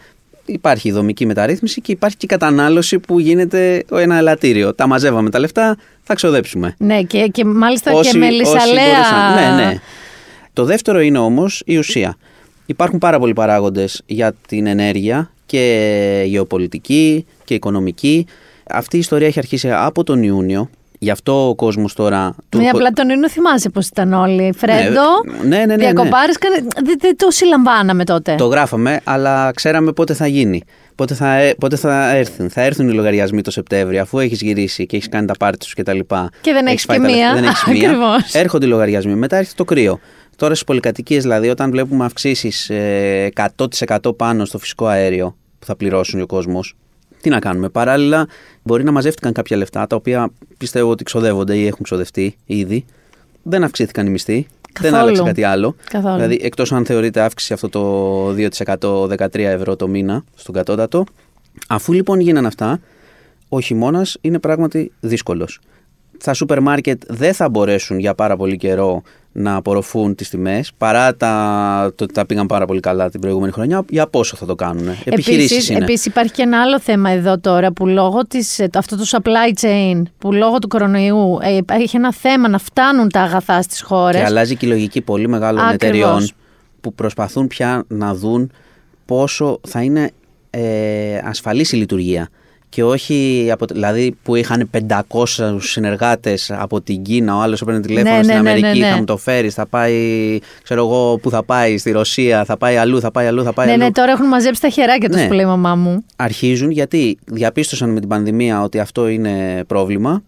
Υπάρχει η δομική μεταρρύθμιση και υπάρχει και η κατανάλωση που γίνεται ένα ελαττήριο. Τα μαζεύαμε τα λεφτά, θα ξοδέψουμε. Ναι, και μάλιστα όσοι, και με λυσαλέα. Ναι. Το δεύτερο είναι όμως η ουσία. Υπάρχουν πάρα πολλοί παράγοντες για την ενέργεια, και γεωπολιτική και οικονομική. Αυτή η ιστορία έχει αρχίσει από τον Ιούνιο. Γι' αυτό ο κόσμος τώρα. Απλά τον Ιούνιο θυμάσαι πως ήταν όλοι. Φρέντο, διακοπάρες. Δεν το συλλαμβάναμε τότε. Το γράφαμε, αλλά ξέραμε πότε θα γίνει. Πότε θα έρθουν. Θα έρθουν οι λογαριασμοί το Σεπτέμβριο, αφού έχεις γυρίσει και έχεις κάνει τα πάρτι σου κτλ. Και δεν έχεις και μία. Ακριβώς. Έρχονται οι λογαριασμοί. Μετά έρχεται το κρύο. Τώρα στις πολυκατοικίες, δηλαδή, όταν βλέπουμε αυξήσεις 100% πάνω στο φυσικό αέριο που θα πληρώσουν ο κόσμος, τι να κάνουμε? Παράλληλα, μπορεί να μαζεύτηκαν κάποια λεφτά, τα οποία πιστεύω ότι ξοδεύονται ή έχουν ξοδευτεί ήδη. Δεν αυξήθηκαν οι μισθοί. Καθόλου. Δεν άλλαξε κάτι άλλο. Καθόλου. Δηλαδή, εκτός αν θεωρείται αύξηση αυτό το 2%, 13 ευρώ το μήνα στον κατώτατο. Αφού λοιπόν γίνανε αυτά, ο χειμώνας είναι πράγματι δύσκολος. Στα σούπερ μάρκετ δεν θα μπορέσουν για πάρα πολύ καιρό να απορροφούν τις τιμές, παρά το ότι τα πήγαν πάρα πολύ καλά την προηγούμενη χρονιά. Για πόσο θα το κάνουν? Επιχειρήσεις είναι. Επίσης υπάρχει και ένα άλλο θέμα εδώ τώρα, που λόγω αυτού του supply chain, που λόγω του κορονοϊού έχει ένα θέμα να φτάνουν τα αγαθά στις χώρες. Και αλλάζει και η λογική πολύ μεγάλων εταιριών, που προσπαθούν πια να δουν πόσο θα είναι ασφαλής η λειτουργία. Και όχι, δηλαδή, που είχαν 500 συνεργάτες από την Κίνα, ο άλλος έπαιρνε τηλέφωνο στην Αμερική, θα μου το φέρεις, θα πάει, ξέρω εγώ, που θα πάει, στη Ρωσία, θα πάει αλλού, θα πάει αλλού. Τώρα έχουν μαζέψει τα χεράκια τους, που λέει η μαμά μου. Αρχίζουν, γιατί διαπίστωσαν με την πανδημία ότι αυτό είναι πρόβλημα.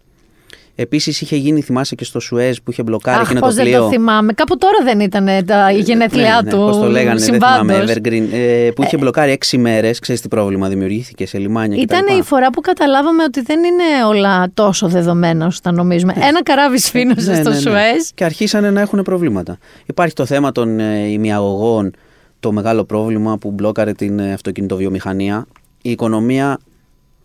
Επίσης είχε γίνει, θυμάσαι, και στο Σουέζ που είχε μπλοκάρει εκείνο το πλοίο. Δεν το θυμάμαι. Κάπου τώρα δεν ήταν η γενέθλιά του. Πώς το λέγανε, συμβάντος. Δεν θυμάμαι. Evergreen. Που είχε μπλοκάρει 6 μέρες. Ξέρεις τι πρόβλημα δημιουργήθηκε σε λιμάνια κτλ. Ήταν η φορά που καταλάβαμε ότι δεν είναι όλα τόσο δεδομένα όσο τα νομίζουμε. Ένα καράβι σφήνωσε στο Σουέζ. Και αρχίσανε να έχουν προβλήματα. Υπάρχει το θέμα των ημιαγωγών, το μεγάλο πρόβλημα που μπλόκαρε την αυτοκινητοβιομηχανία. Η οικονομία.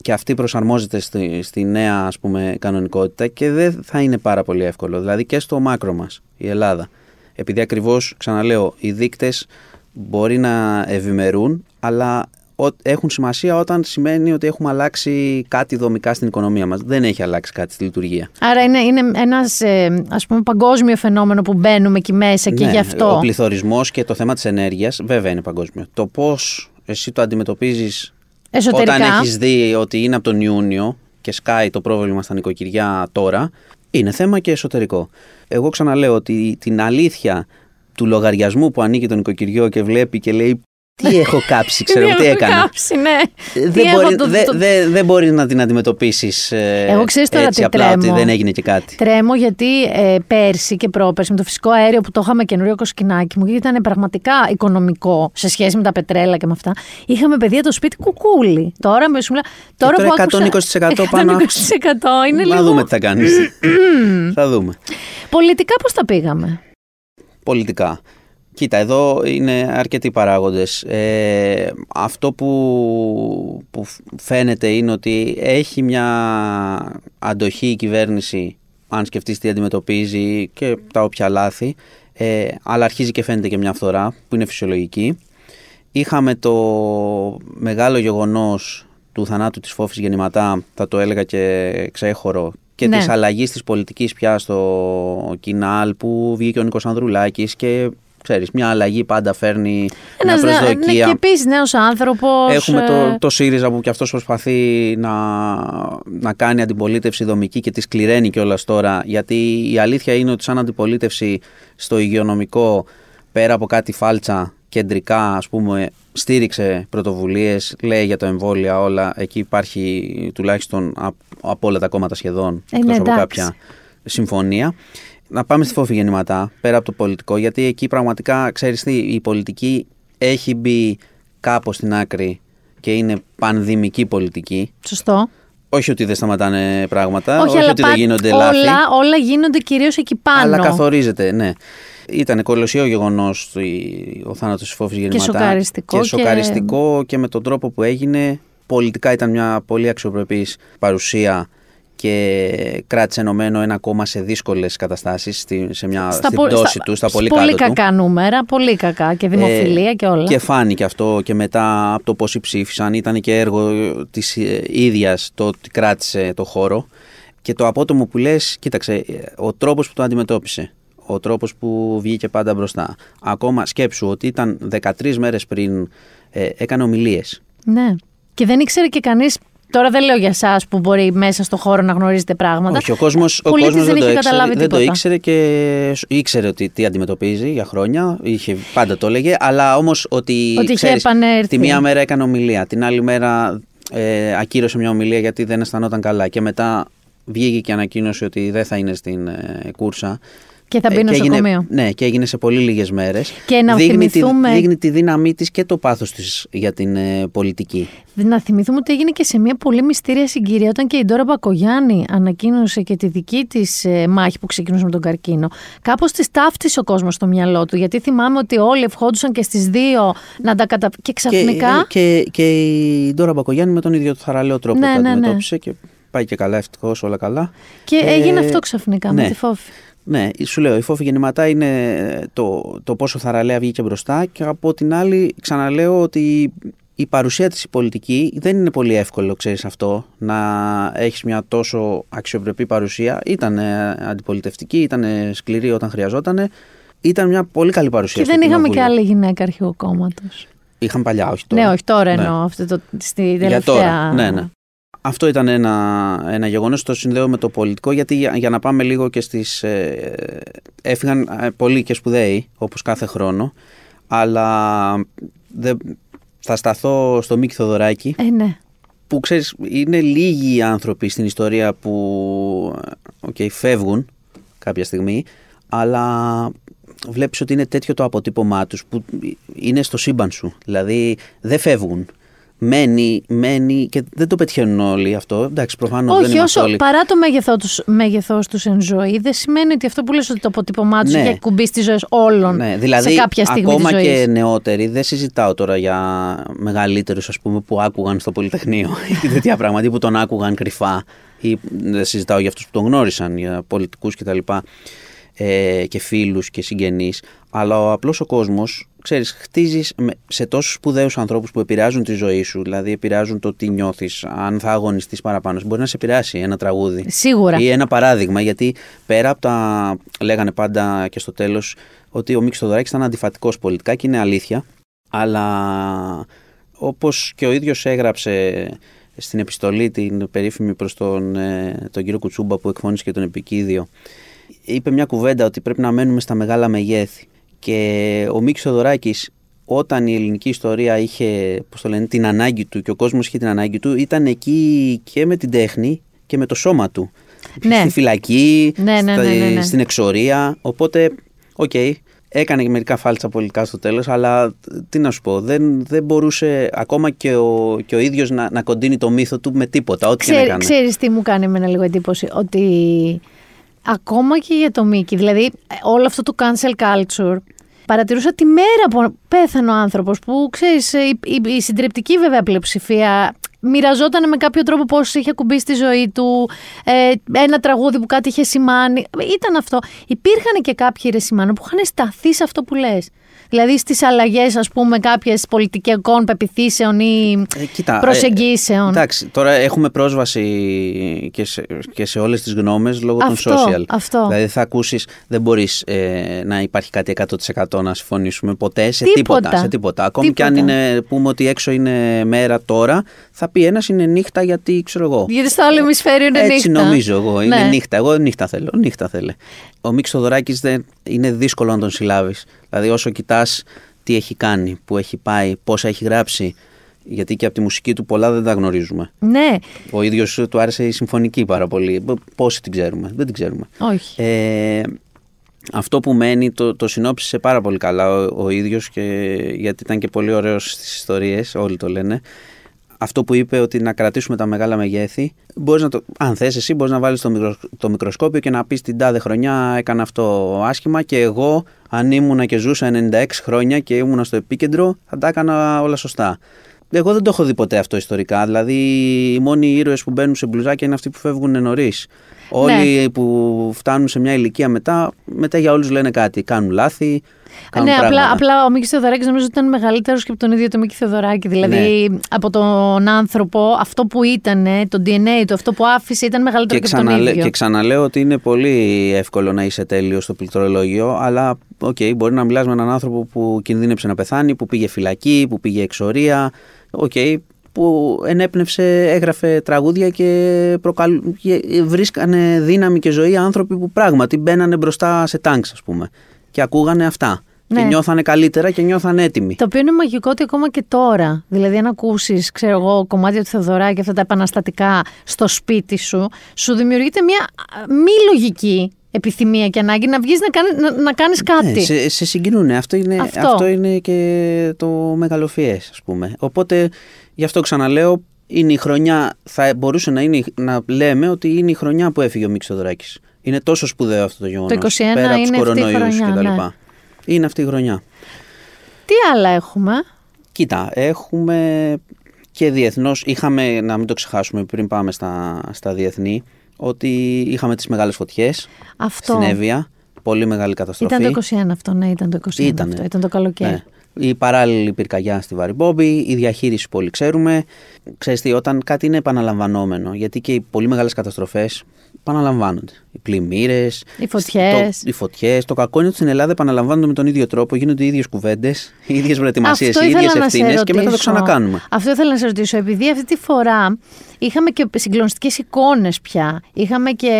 Και αυτή προσαρμόζεται στη νέα, ας πούμε, κανονικότητα, και δεν θα είναι πάρα πολύ εύκολο. Δηλαδή και στο μάκρο μας η Ελλάδα. Επειδή ακριβώς, ξαναλέω, οι δείκτες μπορεί να ευημερούν, αλλά έχουν σημασία όταν σημαίνει ότι έχουμε αλλάξει κάτι δομικά στην οικονομία μας. Δεν έχει αλλάξει κάτι στη λειτουργία. Άρα είναι ένας, ας πούμε, παγκόσμιο φαινόμενο που μπαίνουμε εκεί μέσα και γι' αυτό. Ο πληθωρισμός και το θέμα της ενέργειας βέβαια είναι παγκόσμιο. Το πώς εσύ το αντιμετωπίζεις. Εσωτερικά. Όταν έχεις δει ότι είναι από τον Ιούνιο και σκάει το πρόβλημα στα νοικοκυριά τώρα, είναι θέμα και εσωτερικό. Εγώ ξαναλέω ότι την αλήθεια του λογαριασμού που ανοίγει το νοικοκυριό και βλέπει και λέει τι έχω κάψει, ξέρω, τι έκανα. Κάψει, ναι. Δεν μπορεί να την αντιμετωπίσεις έτσι απλά ότι δεν έγινε και κάτι. Τρέμω γιατί πέρσι και πρόπερσι με το φυσικό αέριο που το είχαμε καινούριο κοσκινάκι μου, γιατί ήταν πραγματικά οικονομικό σε σχέση με τα πετρέλα και με αυτά, είχαμε παιδιά το σπίτι κουκούλι. Τώρα με σου μιλά. Τώρα 120% πάνω. 120% είναι λίγο. Θα δούμε τι θα κάνεις. Θα δούμε. Πολιτικά πώς τα πήγαμε. Πολιτικά. Κοίτα, εδώ είναι αρκετοί παράγοντες. Αυτό που φαίνεται είναι ότι έχει μια αντοχή η κυβέρνηση, αν σκεφτείς τι αντιμετωπίζει και τα όποια λάθη, αλλά αρχίζει και φαίνεται και μια φθορά που είναι φυσιολογική. Είχαμε το μεγάλο γεγονός του θανάτου της Φώφης Γεννηματά, θα το έλεγα και ξέχωρο, και ναι, της αλλαγής της πολιτικής πια στο Κοινάλ που βγήκε ο Νίκος Ανδρουλάκης και... Ξέρεις, μια αλλαγή πάντα φέρνει μια προσδοκία. Ναι, και επίσης νέος άνθρωπος. Έχουμε το ΣΥΡΙΖΑ που κι αυτός προσπαθεί να κάνει αντιπολίτευση δομική και τη σκληραίνει κιόλας τώρα. Γιατί η αλήθεια είναι ότι σαν αντιπολίτευση στο υγειονομικό, πέρα από κάτι φάλτσα κεντρικά, ας πούμε, στήριξε πρωτοβουλίες, λέει για τα εμβόλια όλα. Εκεί υπάρχει τουλάχιστον από όλα τα κόμματα σχεδόν, εκτός από κάποια συμφωνία. Να πάμε στη Φώφη Γεννηματά, πέρα από το πολιτικό, γιατί εκεί πραγματικά, ξέρεις τι, η πολιτική έχει μπει κάπως στην άκρη και είναι πανδημική πολιτική. Σωστό. Όχι ότι δεν σταματάνε πράγματα, όχι ότι δεν γίνονται λάθη. Όλα γίνονται κυρίως εκεί πάνω. Αλλά καθορίζεται, ναι. Ήταν κολοσσιαίο γεγονός ο θάνατος της Φώφης Γεννηματά. Και σοκαριστικό και με τον τρόπο που έγινε. Πολιτικά ήταν μια πολύ αξιοπρεπής παρουσία και κράτησε ενωμένο ένα κόμμα σε δύσκολες καταστάσεις στην πτώση του, στα πολύ κάτω του. Πολύ κακά νούμερα, πολύ κακά και δημοφιλία και όλα. Και φάνηκε αυτό και μετά από το πόσοι ψήφισαν, ήταν και έργο της ίδιας το ότι κράτησε το χώρο. Και το απότομο που λες, κοίταξε, ο τρόπος που το αντιμετώπισε, ο τρόπος που βγήκε πάντα μπροστά. Ακόμα σκέψου ότι ήταν 13 μέρες πριν, έκανε ομιλίες. Ναι, και δεν ήξερε και κανείς. Τώρα δεν λέω για εσάς που μπορεί μέσα στο χώρο να γνωρίζετε πράγματα. Όχι, ο κόσμος δεν το ήξερε και ήξερε ότι τι αντιμετωπίζει για χρόνια, πάντα το έλεγε, αλλά όμως ότι ξέρεις, τη μία μέρα έκανε ομιλία, την άλλη μέρα ακύρωσε μια ομιλία γιατί δεν αισθανόταν καλά και μετά βγήκε και ανακοίνωσε ότι δεν θα είναι στην κούρσα. Και θα μπει νοσοκομείο. Ναι, και έγινε σε πολύ λίγες μέρες. Και να θυμηθούμε. Δείχνει τη δύναμή της και το πάθος της για την πολιτική. Να θυμηθούμε ότι έγινε και σε μια πολύ μυστήρια συγκυρία, όταν και η Ντόρα Μπακογιάννη ανακοίνωσε και τη δική της μάχη που ξεκινούσε με τον καρκίνο. Κάπως της ταύτισε ο κόσμος στο μυαλό του. Γιατί θυμάμαι ότι όλοι ευχόντουσαν και στις δύο να τα καταφέρουν. Και ξαφνικά. Και η Ντόρα Μπακογιάννη με τον ίδιο του θαραλέο τρόπο τα αντιμετώπισε. Ναι. Και πάει και καλά, ευτυχώς, όλα καλά. Και έγινε αυτό ξαφνικά, ναι, με τη Φώφη. Ναι, σου λέω, η Φώφη Γεννηματά είναι το πόσο θαραλέα βγήκε μπροστά και από την άλλη ξαναλέω ότι η παρουσία της πολιτική δεν είναι πολύ εύκολο, ξέρεις αυτό, να έχεις μια τόσο αξιοπρεπή παρουσία. Ήταν αντιπολιτευτική, ήταν σκληρή όταν χρειαζόταν, ήταν μια πολύ καλή παρουσία. Και δεν είχαμε και άλλη γυναίκα αρχηγό κόμματος. Είχαμε παλιά, όχι τώρα. Ναι, όχι τώρα εννοώ, στη τελευταία... Ναι. Αυτό ήταν ένα γεγονός, το συνδέω με το πολιτικό, γιατί για να πάμε λίγο και στις... έφυγαν πολλοί και σπουδαίοι, όπως κάθε χρόνο, αλλά θα σταθώ στο Μίκη Θεοδωράκη, ναι, που ξέρεις είναι λίγοι άνθρωποι στην ιστορία που φεύγουν κάποια στιγμή, αλλά... βλέπεις ότι είναι τέτοιο το αποτύπωμά τους που είναι στο σύμπαν σου, δηλαδή δεν φεύγουν. Μένει και δεν το πετυχαίνουν όλοι αυτό. Εντάξει, προφανώς δεν είμαστε όλοι. Όχι, παρά το μέγεθός τους εν ζωή, δεν σημαίνει ότι αυτό που λες ότι το αποτύπωμά τους έχει κουμπίσει τις ζωές όλων. Ναι, δηλαδή, σε κάποια στιγμή ακόμα της ζωής. Και νεότεροι, δεν συζητάω τώρα για μεγαλύτερους, ας πούμε, που άκουγαν στο Πολυτεχνείο ή τέτοια πράγματα, που τον άκουγαν κρυφά, ή δεν συζητάω για αυτούς που τον γνώρισαν, για πολιτικούς κτλ. Και φίλους και συγγενείς, αλλά ο κόσμος, ξέρεις, χτίζεις σε τόσους σπουδαίους ανθρώπους που επηρεάζουν τη ζωή σου, δηλαδή επηρεάζουν το τι νιώθεις, αν θα αγωνιστείς παραπάνω. Μπορεί να σε επηρεάσει ένα τραγούδι. Σίγουρα. Ή ένα παράδειγμα, γιατί πέρα από τα. Λέγανε πάντα και στο τέλος ότι ο Μίκης Θεοδωράκης ήταν αντιφατικός πολιτικά και είναι αλήθεια, αλλά όπως και ο ίδιος έγραψε στην επιστολή την περίφημη προς τον κύριο Κουτσούμπα που εκφώνησε και τον επικίδιο. Είπε μια κουβέντα ότι πρέπει να μένουμε στα μεγάλα μεγέθη. Και ο Μίκης Θεοδωράκης όταν η ελληνική ιστορία είχε, πώς το λένε, την ανάγκη του και ο κόσμος είχε την ανάγκη του, ήταν εκεί και με την τέχνη και με το σώμα του. Ναι. Στη φυλακή, στην εξορία. Οπότε, οκ, έκανε και μερικά φάλτσα πολιτικά στο τέλος, αλλά τι να σου πω, δεν μπορούσε ακόμα και ο ίδιος να κοντίνει το μύθο του με τίποτα, ό,τι και να κάνει. Ξέρεις τι μου κάνει εμένα λίγο εντύπωση, ότι ακόμα και για το Μίκη, δηλαδή όλο αυτό το cancel culture, παρατηρούσα τη μέρα που πέθανε ο άνθρωπος, που ξέρεις, η συντριπτική βέβαια πλειοψηφία μοιραζόταν με κάποιο τρόπο πώς είχε ακουμπήσει τη ζωή του, ένα τραγούδι που κάτι είχε σημάνει. Ήταν αυτό. Υπήρχαν και κάποιοι ρεσημάνοι που είχαν σταθεί σε αυτό που λες. Δηλαδή στις αλλαγές, ας πούμε, κάποιες πολιτικών πεπιθήσεων ή προσεγγίσεων. Εντάξει, τώρα έχουμε πρόσβαση και σε όλες τις γνώμες λόγω των social. Αυτό. Δηλαδή θα ακούσεις, δεν μπορείς να υπάρχει κάτι 100% να συμφωνήσουμε ποτέ σε τίποτα. Ακόμη και αν είναι, πούμε ότι έξω είναι μέρα τώρα, θα πει ένας είναι νύχτα γιατί ξέρω εγώ. Γιατί στο άλλο ημισφαίριο είναι νύχτα. Έτσι νομίζω εγώ, είναι νύχτα. Εγώ νύχτα θέλω. Ο Μίκης Θεοδωράκης είναι δύσκολο να τον συλλάβεις. Δηλαδή, όσο κοιτάς τι έχει κάνει, πού έχει πάει, πόσα έχει γράψει, γιατί και από τη μουσική του πολλά δεν τα γνωρίζουμε. Ναι. Ο ίδιος του άρεσε η συμφωνική πάρα πολύ. Πόσοι την ξέρουμε, δεν την ξέρουμε. Όχι. Αυτό που μένει το συνόψισε πάρα πολύ καλά ο ίδιος, γιατί ήταν και πολύ ωραίος στις ιστορίες, όλοι το λένε. Αυτό που είπε, ότι να κρατήσουμε τα μεγάλα μεγέθη, μπορείς να αν θες εσύ μπορείς να βάλεις το μικροσκόπιο και να πεις την τάδε χρονιά έκανα αυτό άσχημα και εγώ αν ήμουνα και ζούσα 96 χρόνια και ήμουνα στο επίκεντρο θα τα έκανα όλα σωστά. Εγώ δεν το έχω δει ποτέ αυτό ιστορικά, δηλαδή οι μόνοι ήρωες που μπαίνουν σε μπλουζάκια είναι αυτοί που φεύγουν νωρίς. Όλοι που φτάνουν σε μια ηλικία μετά για όλους λένε κάτι, κάνουν λάθη. Ναι, απλά ο Μίκης Θεοδωράκης νομίζω ότι ήταν μεγαλύτερος και από τον ίδιο τον Μίκη Θεοδωράκη. Δηλαδή από τον άνθρωπο, αυτό που ήταν, το DNA του, αυτό που άφησε ήταν μεγαλύτερο και από τον ίδιο. Και ξαναλέω ότι είναι πολύ εύκολο να είσαι τέλειος στο πληκτρολόγιο, αλλά μπορεί να μιλάς με έναν άνθρωπο που κινδύνεψε να πεθάνει, που πήγε φυλακή, που πήγε εξορία. Που ενέπνευσε, έγραφε τραγούδια και βρίσκανε δύναμη και ζωή άνθρωποι που πράγματι μπαίνανε μπροστά σε τάγκς, ας πούμε. Και ακούγανε αυτά. Ναι. Και νιώθανε καλύτερα και νιώθανε έτοιμοι. Το οποίο είναι μαγικό ότι ακόμα και τώρα, δηλαδή αν ακούσεις, ξέρω εγώ, κομμάτια του Θεοδωράκη, αυτά τα επαναστατικά στο σπίτι σου, σου δημιουργείται μια μη λογική επιθυμία και ανάγκη να βγεις να κάνεις κάτι. Ναι, σε συγκινούν. Αυτό είναι και το μεγαλοφιές, ας πούμε. Οπότε, γι' αυτό ξαναλέω, είναι η χρονιά, θα μπορούσε να λέμε ότι είναι η χρονιά που έφυγε ο Μίκης Θεοδωράκης. Είναι τόσο σπουδαίο αυτό το γεγονός. Το 21 πέρα από τους κορονοϊούς κτλ. Ναι. Είναι αυτή η χρονιά. Τι άλλα έχουμε? Κοίτα, έχουμε και διεθνώς. Είχαμε, να μην το ξεχάσουμε πριν πάμε στα διεθνή, ότι είχαμε τις μεγάλες φωτιές στην Εύβοια. Πολύ μεγάλη καταστροφή. Ήταν το 21 αυτό, ναι, ήταν το καλοκαίρι. Ναι. Η παράλληλη πυρκαγιά στη Βαριμπόμπη, η διαχείριση που όλοι ξέρουμε. Ξέρεις τι, όταν κάτι είναι επαναλαμβανόμενο, γιατί και οι πολύ μεγάλες καταστροφές επαναλαμβάνονται. Οι πλημμύρες, οι φωτιές. Το κακό είναι ότι στην Ελλάδα επαναλαμβάνονται με τον ίδιο τρόπο, γίνονται οι ίδιες κουβέντες, οι ίδιες προετοιμασίες, οι ίδιες ευθύνες και μετά το ξανακάνουμε. Αυτό ήθελα να σε ρωτήσω, επειδή αυτή τη φορά είχαμε και συγκλονιστικές εικόνες πια. Είχαμε και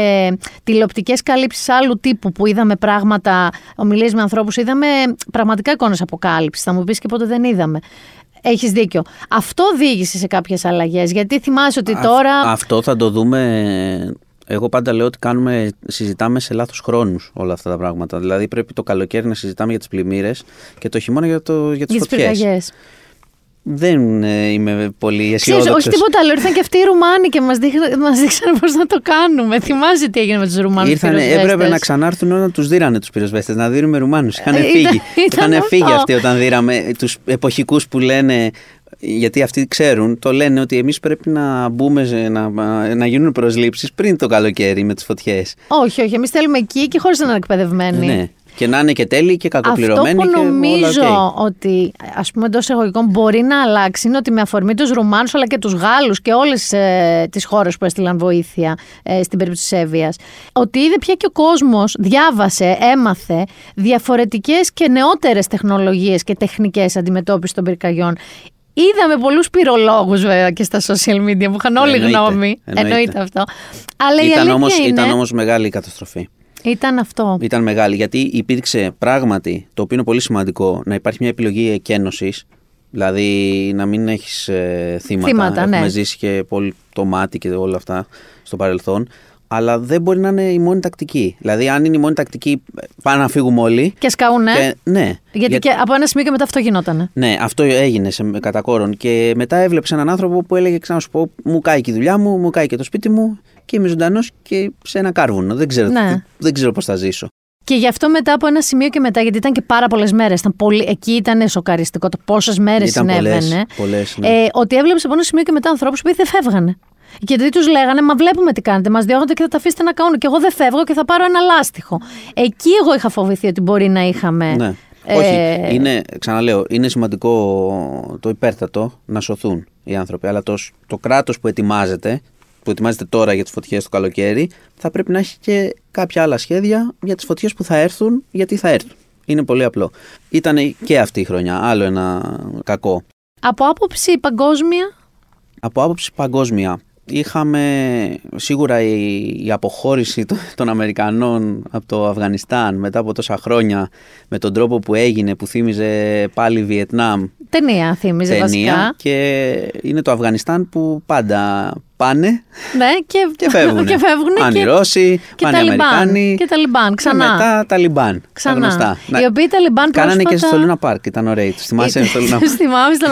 τηλεοπτικές καλύψεις άλλου τύπου που είδαμε πράγματα, ομιλίες με ανθρώπους, είδαμε πραγματικά εικόνες αποκάλυψης. Θα μου πεις και πότε δεν είδαμε. Έχεις δίκιο. Αυτό οδήγησε σε κάποιες αλλαγές. Γιατί θυμάσαι ότι τώρα. Αυτό θα το δούμε. Εγώ πάντα λέω ότι συζητάμε σε λάθος χρόνους όλα αυτά τα πράγματα. Δηλαδή πρέπει το καλοκαίρι να συζητάμε για τις πλημμύρες και το χειμώνα για τις φωτιές. Δεν είμαι πολύ αισιόδοξος. Όχι τίποτα άλλο. Ήρθαν και αυτοί οι Ρουμάνοι και μας δείξαν πώς να το κάνουμε. Θυμάσαι τι έγινε με τους Ρουμάνους πυροσβέστες. Έπρεπε να ξανάρθουν όταν τους δίρανε τους πυροσβέστες, να δίνουμε Ρουμάνους. Είχαν φύγει αυτοί όταν δίραμε τους εποχικούς που λένε. Γιατί αυτοί ξέρουν, το λένε ότι εμείς πρέπει να μπούμε, να γίνουν προσλήψεις πριν το καλοκαίρι με τις φωτιές. Όχι, εμείς θέλουμε εκεί και χωρίς να είναι εκπαιδευμένοι. Ναι. Και να είναι και τέλειοι και κακοπληρωμένοι. Αυτό που νομίζω ότι, ας πούμε, εντός εγωγικών μπορεί να αλλάξει είναι ότι με αφορμή τους Ρουμάνους αλλά και τους Γάλλους και όλες τις χώρες που έστειλαν βοήθεια στην περίπτωση της Εύβοιας, ότι είδε πια και ο κόσμος, διάβασε, έμαθε διαφορετικές και νεότερες τεχνολογίες και τεχνικές αντιμετώπισης των πυρκαγιών. Είδαμε πολλούς πυρολόγους βέβαια και στα social media που είχαν όλοι γνώμη. Εννοείται αυτό. Αλλά ήταν όμως μεγάλη η καταστροφή. Ήταν αυτό. Ήταν μεγάλη, γιατί υπήρξε πράγματι, το οποίο είναι πολύ σημαντικό, να υπάρχει μια επιλογή εκένωσης, δηλαδή να μην έχεις θύματα. Έχουμε ζήσει και πολύ το μάτι και όλα αυτά στο παρελθόν. Αλλά δεν μπορεί να είναι η μόνη τακτική. Δηλαδή, αν είναι η μόνη τακτική, πάνε να φύγουμε όλοι. Και σκαούνε. Ναι. Γιατί από ένα σημείο και μετά αυτό γινότανε. Ναι, αυτό έγινε κατά κόρον. Και μετά έβλεψε έναν άνθρωπο που έλεγε, ξανά σου πω, μου κάει και η δουλειά μου, μου κάει και το σπίτι μου και είμαι ζωντανός και σε ένα κάρβουνο. Δεν ξέρω πώς θα ζήσω. Και γι' αυτό μετά από ένα σημείο και μετά, γιατί ήταν και πάρα πολλές μέρες. Εκεί ήταν σοκαριστικό το πόσες μέρες συνέβαινε. Πολλές, ναι. Ότι έβλεψε από ένα σημείο και μετά ανθρώπους που δεν φεύγανε. Και δεν τους λέγανε, μα βλέπουμε τι κάνετε, μας διώχνετε και θα τα αφήσετε να καούν. Και εγώ δεν φεύγω και θα πάρω ένα λάστιχο. Εκεί εγώ είχα φοβηθεί ότι μπορεί να είχαμε. Ναι. Όχι. Ξαναλέω, είναι σημαντικό το υπέρτατο να σωθούν οι άνθρωποι. Αλλά το κράτος που ετοιμάζεται τώρα για τις φωτιές το καλοκαίρι, θα πρέπει να έχει και κάποια άλλα σχέδια για τις φωτιές που θα έρθουν, γιατί θα έρθουν. Είναι πολύ απλό. Ήταν και αυτή η χρονιά, άλλο ένα κακό. Από άποψη παγκόσμια. Είχαμε σίγουρα η αποχώρηση των Αμερικανών από το Αφγανιστάν μετά από τόσα χρόνια, με τον τρόπο που έγινε, που θύμιζε πάλι Βιετνάμ. Ταινία βασικά. Και είναι το Αφγανιστάν που πάντα πάνε, ναι, και φεύγουν. Πάνε οι Ρώσοι, πάνε οι Αμερικάνοι. Και Ταλιμπάν ξανά. Και μετά Ταλιμπάν. Ξανά. Οι οποίοι Ταλιμπάν πρόσφατα. Κάνανε και στο Λούνα Πάρκ, ήταν ωραίοι. Του θυμάσαι στο Λούνα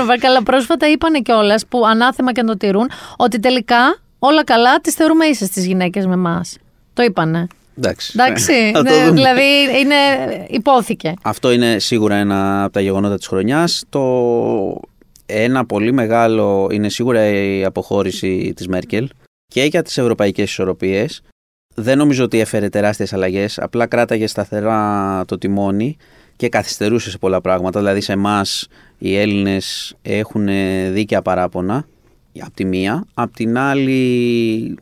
Πάρκ. Αλλά πρόσφατα είπανε κιόλας, που ανάθεμα και να το τηρούν, ότι τελικά όλα καλά τις θεωρούμε ίσες τις γυναίκες με εμάς. Το είπανε. Εντάξει. Ναι, δηλαδή υπόθηκε. Αυτό είναι σίγουρα ένα από τα γεγονότα της χρονιάς. Ένα πολύ μεγάλο είναι σίγουρα η αποχώρηση της Μέρκελ και για τις ευρωπαϊκές ισορροπίες. Δεν νομίζω ότι έφερε τεράστιες αλλαγές, απλά κράταγε σταθερά το τιμόνι και καθυστερούσε σε πολλά πράγματα. Δηλαδή σε εμάς οι Έλληνες έχουν δίκαια παράπονα, από τη μία. Απ' την άλλη,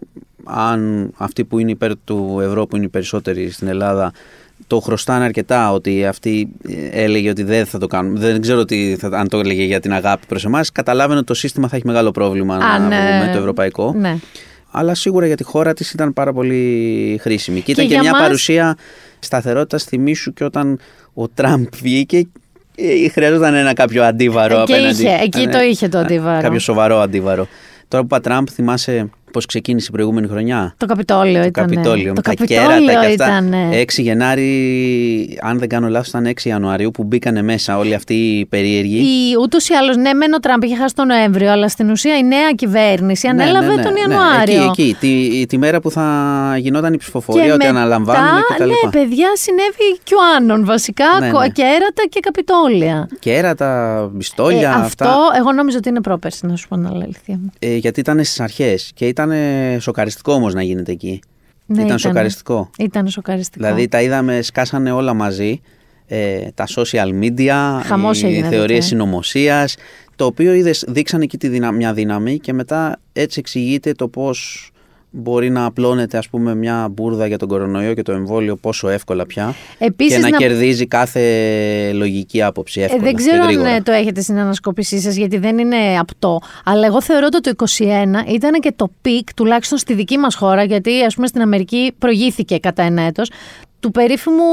αν αυτοί που είναι υπέρ του ευρώ, που είναι οι περισσότεροι στην Ελλάδα, το χρωστάνε αρκετά, ότι αυτή έλεγε ότι δεν θα το κάνουμε. Δεν ξέρω αν το έλεγε για την αγάπη προς εμάς. Καταλάβαινε ότι το σύστημα θα έχει μεγάλο πρόβλημα με το ευρωπαϊκό. Ναι. Αλλά σίγουρα για τη χώρα της ήταν πάρα πολύ χρήσιμη. Και ήταν και μια παρουσία σταθερότητας. Θυμήσου και όταν ο Τραμπ βγήκε, χρειαζόταν ένα κάποιο αντίβαρο απέναντι. Εκεί το είχε το αντίβαρο. Κάποιο σοβαρό αντίβαρο. Τώρα που είπα Τραμπ, θυμάσαι πώς ξεκίνησε η προηγούμενη χρονιά. Το Καπιτόλιο ήταν. Το Καπιτόλιο ήταν. 6 Γενάρη, αν δεν κάνω λάθος, ήταν 6 Ιανουαρίου που μπήκανε μέσα όλοι αυτοί οι περίεργοι. Ούτως ή άλλως, ναι, μεν ο Τραμπ είχε χάσει τον Νοέμβριο, αλλά στην ουσία η νέα κυβέρνηση ανέλαβε τον Ιανουάριο. Ναι, εκεί τη μέρα που θα γινόταν η ψηφοφορία, και ότι αναλαμβάνουμε κτλ. Ναι, παιδιά, συνέβη και ο Άνων βασικά. Ναι. Κέρατα και Καπιτόλια. Κέρατα, μπιστόλια. Αυτό εγώ νόμιζα ότι είναι πρόπερση, να σου πω την αλήθεια. Γιατί ήταν στις αρχές και ήταν σοκαριστικό όμως να γίνεται εκεί. Ναι, ήταν σοκαριστικό. Δηλαδή τα είδαμε, σκάσανε όλα μαζί, τα social media, οι θεωρίες συνωμοσίας, το οποίο δείξανε εκεί μια δύναμη, και μετά έτσι εξηγείται το πώς μπορεί να απλώνεται, ας πούμε, μια μπουρδα για τον κορονοϊό και το εμβόλιο πόσο εύκολα πια. Επίσης, και να κερδίζει κάθε λογική άποψη εύκολα. Δεν ξέρω αν το έχετε στην ανασκόπησή σας, γιατί δεν είναι απτό. Αλλά εγώ θεωρώ ότι το 2021 ήταν και το πικ, τουλάχιστον στη δική μας χώρα, γιατί ας πούμε στην Αμερική προηγήθηκε κατά ένα έτος, του περίφημου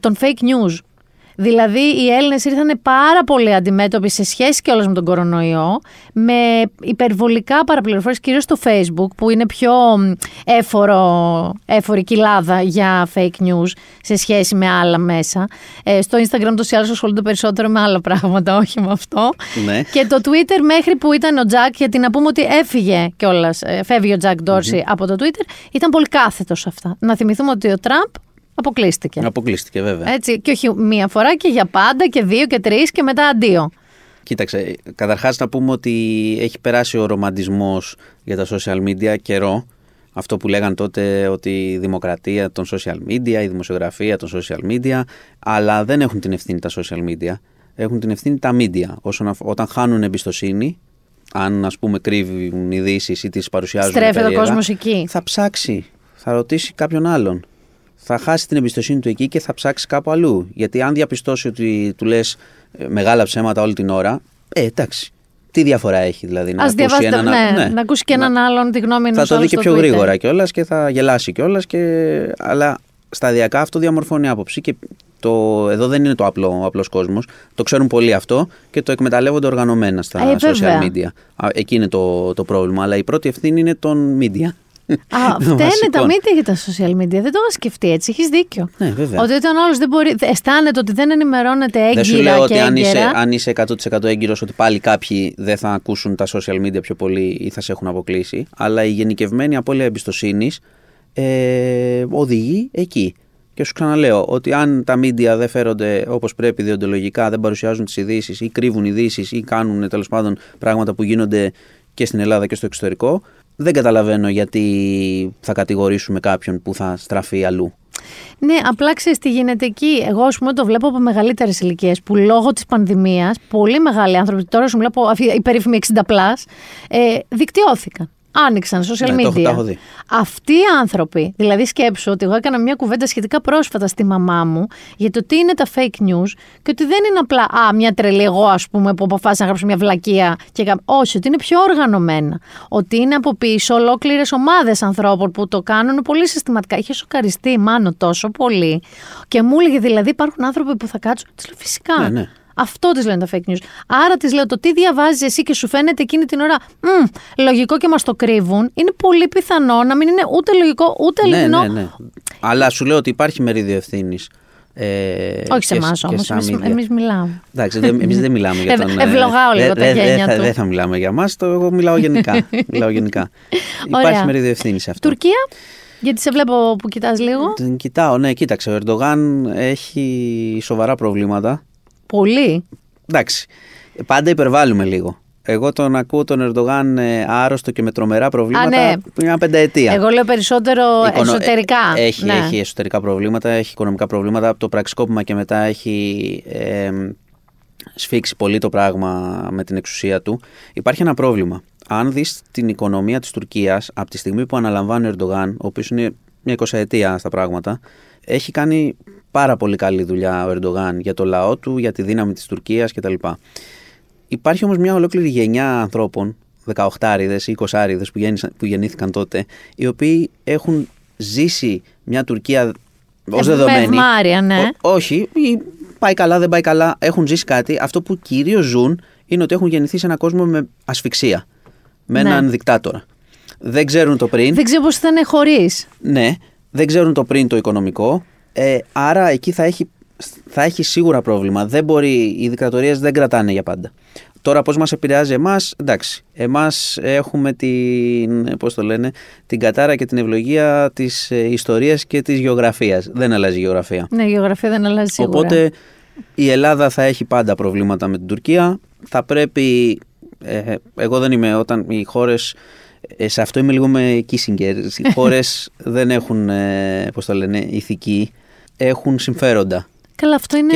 των fake news. Δηλαδή οι Έλληνες ήρθαν πάρα πολύ αντιμέτωποι σε σχέση κιόλας με τον κορονοϊό, με υπερβολικά παραπληροφόρηση, κυρίως στο Facebook, που είναι πιο έφορη κοιλάδα για fake news σε σχέση με άλλα μέσα. Στο Instagram τους ή άλλους ασχολούνται περισσότερο με άλλα πράγματα, όχι με αυτό. Ναι. Και το Twitter, μέχρι που ήταν ο Jack, γιατί να πούμε ότι έφυγε κιόλας, φεύγει ο Jack Dorsey από το Twitter, ήταν πολύ κάθετος σε αυτά. Να θυμηθούμε ότι ο Τραμπ αποκλείστηκε, βέβαια. Έτσι, και όχι μία φορά, και για πάντα, και δύο και τρεις, και μετά αντίο. Κοίταξε, καταρχάς να πούμε ότι έχει περάσει ο ρομαντισμός για τα social media καιρό. Αυτό που λέγαν τότε, ότι η δημοκρατία των social media, η δημοσιογραφία των social media, αλλά δεν έχουν την ευθύνη τα social media. Έχουν την ευθύνη τα media. Όταν χάνουν εμπιστοσύνη, αν ας πούμε κρύβουν ειδήσεις ή τις παρουσιάζουν, στρέφεται ο κόσμος εκεί. Θα ψάξει, θα ρωτήσει κάποιον άλλον. Θα χάσει την εμπιστοσύνη του εκεί και θα ψάξει κάπου αλλού. Γιατί αν διαπιστώσει ότι του λες μεγάλα ψέματα όλη την ώρα, εντάξει, τι διαφορά έχει δηλαδή να ακούσει να ακούσει και έναν άλλον τη γνώμη ενός άλλου στο Twitter. Θα το δει και πιο γρήγορα κιόλας και θα γελάσει κιόλας. Αλλά σταδιακά αυτό διαμορφώνει άποψη και εδώ δεν είναι το απλό, ο απλός κόσμος. Το ξέρουν πολύ αυτό και το εκμεταλλεύονται οργανωμένα στα social media. Εκεί είναι το πρόβλημα. Αλλά η πρώτη ευθύνη είναι των media. Φταίνε τα media για τα social media. Δεν το είχα σκεφτεί έτσι. Έχεις δίκιο. Ναι, βέβαια. Ότι όταν όλος δεν μπορεί, αισθάνεται ότι δεν ενημερώνεται έγκυρα. Δεν σου λέω ότι αν είσαι 100% έγκυρος, ότι πάλι κάποιοι δεν θα ακούσουν τα social media πιο πολύ ή θα σε έχουν αποκλείσει. Αλλά η γενικευμένη απώλεια εμπιστοσύνης οδηγεί εκεί. Και σου ξαναλέω ότι αν τα μίντια δεν φέρονται όπως πρέπει διοντολογικά, δεν παρουσιάζουν τις ειδήσεις ή κρύβουν ειδήσεις ή κάνουν τέλος πάντων πράγματα που γίνονται και στην Ελλάδα και στο εξωτερικό, δεν καταλαβαίνω γιατί θα κατηγορήσουμε κάποιον που θα στραφεί αλλού. Ναι, απλά ξέρεις τι γίνεται εκεί. Εγώ, ας πούμε, το βλέπω από μεγαλύτερες ηλικίες που λόγω της πανδημίας πολλοί μεγάλοι άνθρωποι, τώρα σου μιλάω οι περίφημοι 60+, δικτυώθηκαν. Άνοιξαν social media. Αυτοί οι άνθρωποι, δηλαδή σκέψω ότι εγώ έκανα μια κουβέντα σχετικά πρόσφατα στη μαμά μου για το τι είναι τα fake news και ότι δεν είναι απλά μια τρελή εγώ, ας πούμε, που αποφάσισα να γράψω μια βλακεία. Όχι, ότι είναι πιο οργανωμένα. Ότι είναι από πίσω ολόκληρες ομάδες ανθρώπων που το κάνουν πολύ συστηματικά. Είχε σοκαριστεί Μάνο τόσο πολύ και μου έλεγε δηλαδή υπάρχουν άνθρωποι που θα κάτσουν. Της λέω φυσικά. Ναι, ναι. Αυτό της λένε τα fake news. Άρα της λέω το τι διαβάζεις εσύ και σου φαίνεται εκείνη την ώρα λογικό και μας το κρύβουν. Είναι πολύ πιθανό να μην είναι ούτε λογικό ούτε αληθινό. Ναι. Αλλά σου λέω ότι υπάρχει μερίδιο ευθύνης. Όχι σε εμάς όμως. Εμείς μιλάμε. Εντάξει, εμείς δεν μιλάμε για τον. Ευλογάω λίγο τα γένια του. Δεν θα μιλάμε για εμάς. Εγώ μιλάω γενικά. Υπάρχει μερίδιο ευθύνης αυτό. Τουρκία. Γιατί σε βλέπω που κοιτάς λίγο. Κοιτάω, ναι, κοίταξε. Ο Ερντογάν έχει σοβαρά προβλήματα. Πολύ. Εντάξει. Πάντα υπερβάλλουμε λίγο. Εγώ τον ακούω τον Ερντογάν άρρωστο και με τρομερά προβλήματα μια πενταετία. Εγώ λέω περισσότερο εσωτερικά. Έχει εσωτερικά προβλήματα, έχει οικονομικά προβλήματα. Από το πραξικόπημα και μετά έχει σφίξει πολύ το πράγμα με την εξουσία του. Υπάρχει ένα πρόβλημα. Αν δεις την οικονομία της Τουρκίας από τη στιγμή που αναλαμβάνει ο Ερντογάν, ο οποίος είναι μια 20ετία στα πράγματα, έχει κάνει πάρα πολύ καλή δουλειά ο Ερντογάν για το λαό του, για τη δύναμη της Τουρκίας κτλ. Υπάρχει όμως μια ολόκληρη γενιά ανθρώπων, 18άριδες ή 20άριδες που γεννήθηκαν τότε, οι οποίοι έχουν ζήσει μια Τουρκία ως δεδομένη. Ναι. Όχι, πάει καλά, δεν πάει καλά, έχουν ζήσει κάτι. Αυτό που κυρίως ζουν είναι ότι έχουν γεννηθεί σε έναν κόσμο με ασφυξία, με έναν δικτάτορα. Δεν ξέρουν το πριν. Δεν ξέρω πώς θα είναι χωρίς. Ναι, δεν ξέρουν το πριν το οικονομικό. Άρα εκεί θα έχει σίγουρα πρόβλημα. Οι δικτατορίες δεν κρατάνε για πάντα. Τώρα πώς μας επηρεάζει εμάς, εντάξει. Εμάς έχουμε την κατάρα και την ευλογία της ιστορίας και της γεωγραφίας. Δεν αλλάζει η γεωγραφία. Ναι, η γεωγραφία δεν αλλάζει σίγουρα. Οπότε η Ελλάδα θα έχει πάντα προβλήματα με την Τουρκία. Θα πρέπει... εγώ δεν είμαι όταν οι χώρες... σε αυτό είμαι λίγο με Kissinger. Οι χώρες δεν έχουν ηθική, έχουν συμφέροντα. Καλά, αυτό είναι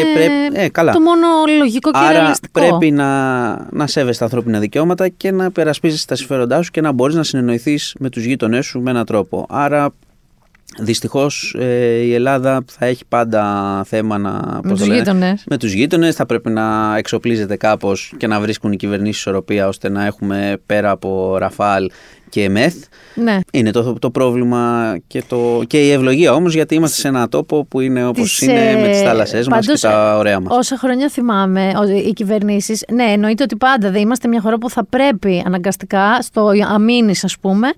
το μόνο λογικό και ρεαλιστικό. Άρα πρέπει να σέβεσαι τα ανθρώπινα δικαιώματα και να περασπίζεις τα συμφέροντά σου και να μπορείς να συνεννοηθείς με τους γείτονές σου με έναν τρόπο. Άρα δυστυχώς η Ελλάδα θα έχει πάντα θέμα με τους γείτονες. Θα πρέπει να εξοπλίζεται κάπως και να βρίσκουν οι κυβερνήσεις ισορροπία ώστε να έχουμε πέρα από Ραφάλ και ΜΕΘ. Ναι. Είναι το πρόβλημα και η ευλογία όμως, γιατί είμαστε σε ένα τόπο που είναι όπως είναι με τις θάλασσές μας και τα ωραία μας. Όσα χρόνια θυμάμαι οι κυβερνήσεις, ναι, εννοείται ότι πάντα δεν είμαστε μια χώρα που θα πρέπει αναγκαστικά στο αμήνης, ας πούμε.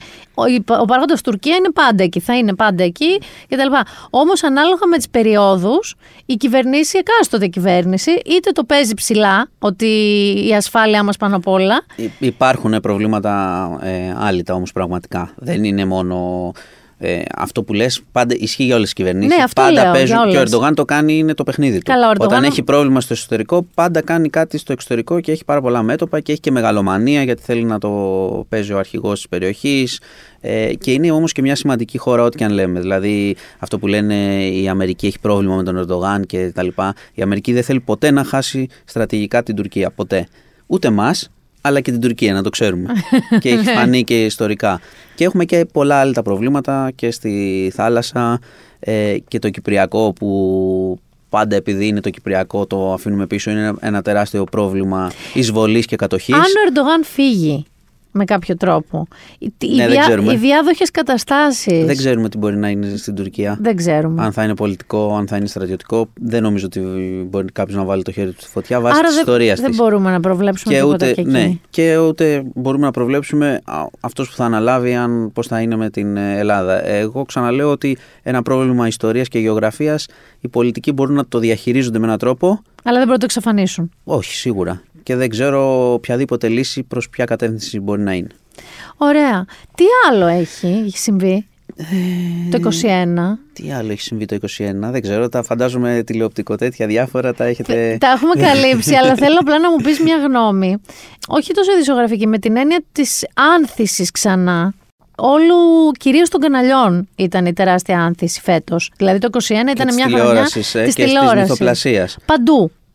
Ο παράγοντας Τουρκία είναι πάντα εκεί, θα είναι πάντα εκεί κτλ. Όμως ανάλογα με τις περιόδους, η κυβέρνηση, εκάστοτε κυβέρνηση, είτε το παίζει ψηλά, ότι η ασφάλειά μας πάνω απ' όλα. Υπάρχουν προβλήματα άλλοι. Όμως πραγματικά δεν είναι μόνο αυτό που λες, πάντα ισχύει για όλες τις κυβερνήσεις. Ναι, πάντα παίζουν και ο Ερντογάν το κάνει, είναι το παιχνίδι του. Καλά, όταν έχει πρόβλημα στο εσωτερικό, πάντα κάνει κάτι στο εξωτερικό και έχει πάρα πολλά μέτωπα και έχει και μεγαλομανία γιατί θέλει να το παίζει ο αρχηγός της περιοχής. Και είναι όμως και μια σημαντική χώρα, ό,τι και αν λέμε. Δηλαδή, αυτό που λένε η Αμερική έχει πρόβλημα με τον Ερντογάν κτλ. Η Αμερική δεν θέλει ποτέ να χάσει στρατηγικά την Τουρκία. Ποτέ. Ούτε εμάς. Αλλά και την Τουρκία, να το ξέρουμε. Και έχει φανεί και ιστορικά. Και έχουμε και πολλά άλλα τα προβλήματα και στη θάλασσα και το Κυπριακό που πάντα επειδή είναι το Κυπριακό το αφήνουμε πίσω. Είναι ένα τεράστιο πρόβλημα εισβολής και κατοχής. Αν ο Ερντογάν φύγει, με κάποιο τρόπο. Ναι, οι διάδοχες καταστάσεις. Δεν ξέρουμε τι μπορεί να είναι στην Τουρκία. Δεν ξέρουμε. Αν θα είναι πολιτικό, αν θα είναι στρατιωτικό. Δεν νομίζω ότι μπορεί κάποιος να βάλει το χέρι του στη φωτιά βάσει της ιστορίας της. Δεν μπορούμε να προβλέψουμε τίποτα εκεί. Ναι, και ούτε μπορούμε να προβλέψουμε αυτός που θα αναλάβει πώς θα είναι με την Ελλάδα. Εγώ ξαναλέω ότι ένα πρόβλημα ιστορίας και γεωγραφίας οι πολιτικοί μπορούν να το διαχειρίζονται με έναν τρόπο. Αλλά δεν μπορούν να το εξαφανίσουν. Όχι, σίγουρα. Και δεν ξέρω οποιαδήποτε λύση προς ποια κατεύθυνση μπορεί να είναι. Ωραία. Τι άλλο έχει συμβεί το 21? Τι άλλο έχει συμβεί το 21? Δεν ξέρω, τα φαντάζομαι τηλεοπτικό τέτοια διάφορα τα έχετε... Τα έχουμε καλύψει, αλλά θέλω απλά να μου πεις μια γνώμη. Όχι τόσο ειδησιογραφική, με την έννοια της άνθησης ξανά. Όλου, κυρίως των καναλιών, ήταν η τεράστια άνθηση φέτος. Δηλαδή το 21 ήταν μια χρονιά της τηλεόρασης.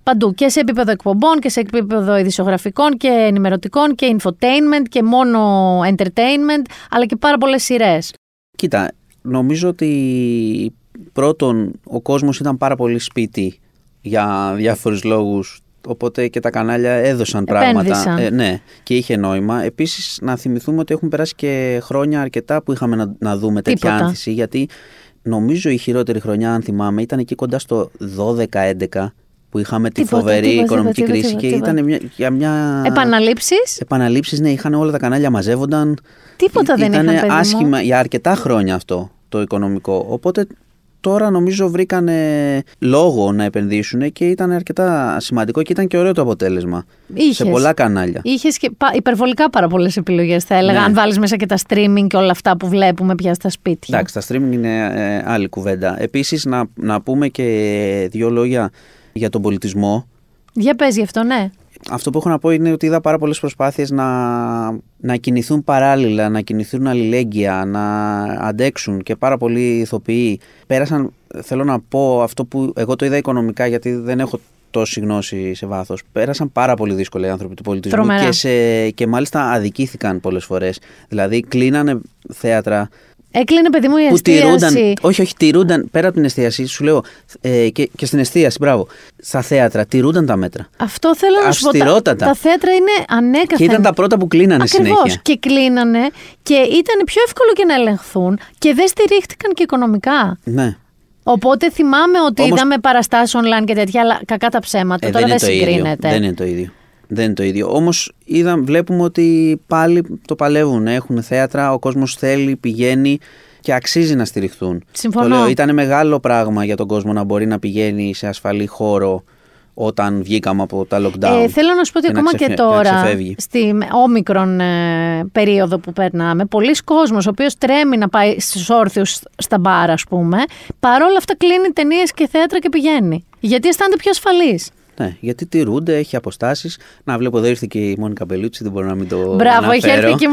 Παντού, και σε επίπεδο εκπομπών και σε επίπεδο ειδησιογραφικών και ενημερωτικών και infotainment και μόνο entertainment, αλλά και πάρα πολλές σειρές. Κοίτα, νομίζω ότι πρώτον ο κόσμος ήταν πάρα πολύ σπίτι για διάφορους λόγους, οπότε και τα κανάλια έδωσαν πράγματα. Ναι, και είχε νόημα. Επίσης να θυμηθούμε ότι έχουν περάσει και χρόνια αρκετά που είχαμε να δούμε τέτοια άνθηση, γιατί νομίζω η χειρότερη χρονιά, αν θυμάμαι, ήταν εκεί κοντά στο 12-11. Που είχαμε τη φοβερή οικονομική κρίση και ήταν για μια. Επαναλήψεις, ναι, είχαν όλα τα κανάλια, μαζεύονταν. Τίποτα δεν είχαν. Ήταν άσχημα για αρκετά χρόνια αυτό το οικονομικό. Οπότε τώρα νομίζω βρήκανε λόγο να επενδύσουν και ήταν αρκετά σημαντικό και ήταν και ωραίο το αποτέλεσμα. Σε πολλά κανάλια. Είχες και υπερβολικά πάρα πολλές επιλογές, θα έλεγα. Ναι. Αν βάλεις μέσα και τα streaming και όλα αυτά που βλέπουμε πια στα σπίτια. Εντάξει, τα streaming είναι άλλη κουβέντα. Επίσης, να πούμε και δύο λόγια για τον πολιτισμό. Για πες γι' αυτό, ναι. Αυτό που έχω να πω είναι ότι είδα πάρα πολλές προσπάθειες να κινηθούν παράλληλα, να κινηθούν αλληλέγγυα, να αντέξουν και πάρα πολλοί ηθοποιοί. Πέρασαν, θέλω να πω αυτό που εγώ το είδα οικονομικά, γιατί δεν έχω τόση γνώση σε βάθος. Πέρασαν πάρα πολύ δύσκολα οι άνθρωποι του πολιτισμού και μάλιστα αδικήθηκαν πολλές φορές. Δηλαδή κλείνανε θέατρα. Έκλεινε, παιδί μου, η εστίαση. Όχι, τηρούνταν. Πέρα από την εστίαση, σου λέω. Και στην εστίαση, μπράβο. Στα θέατρα, τηρούνταν τα μέτρα. Αυτό θέλω να σου πω. Τα θέατρα είναι ανέκαθεν. Και ήταν τα πρώτα που κλείνανε. Ακριβώς, συνέχεια. Και κλείνανε. Και ήταν πιο εύκολο και να ελεγχθούν. Και δεν στηρίχτηκαν και οικονομικά. Ναι. Οπότε θυμάμαι ότι είδαμε παραστάσεις online και τέτοια, αλλά κακά τα ψέματα. Τώρα δεν συγκρίνεται. Δεν είναι το ίδιο. Όμως βλέπουμε ότι πάλι το παλεύουν. Έχουν θέατρα, ο κόσμος θέλει, πηγαίνει και αξίζει να στηριχθούν. Συμφωνώ. Το λέω, ήταν μεγάλο πράγμα για τον κόσμο να μπορεί να πηγαίνει σε ασφαλή χώρο όταν βγήκαμε από τα lockdown. Θέλω να σου πω ότι ακόμα και τώρα, στην όμικρον περίοδο που περνάμε, πολλοί κόσμος ο οποίος τρέμει να πάει στους όρθιους στα μπάρα, ας πούμε, παρόλα αυτά κλείνει ταινίες και θέατρα και πηγαίνει. Γιατί αισθάνεται πιο ασφαλής. Ναι, γιατί τηρούνται, έχει αποστάσεις. Να βλέπω, εδώ ήρθε και η Μόνικα Μπελούτσι, δεν μπορώ να μην το αναφέρω. Μπράβο, είχε έρθει και η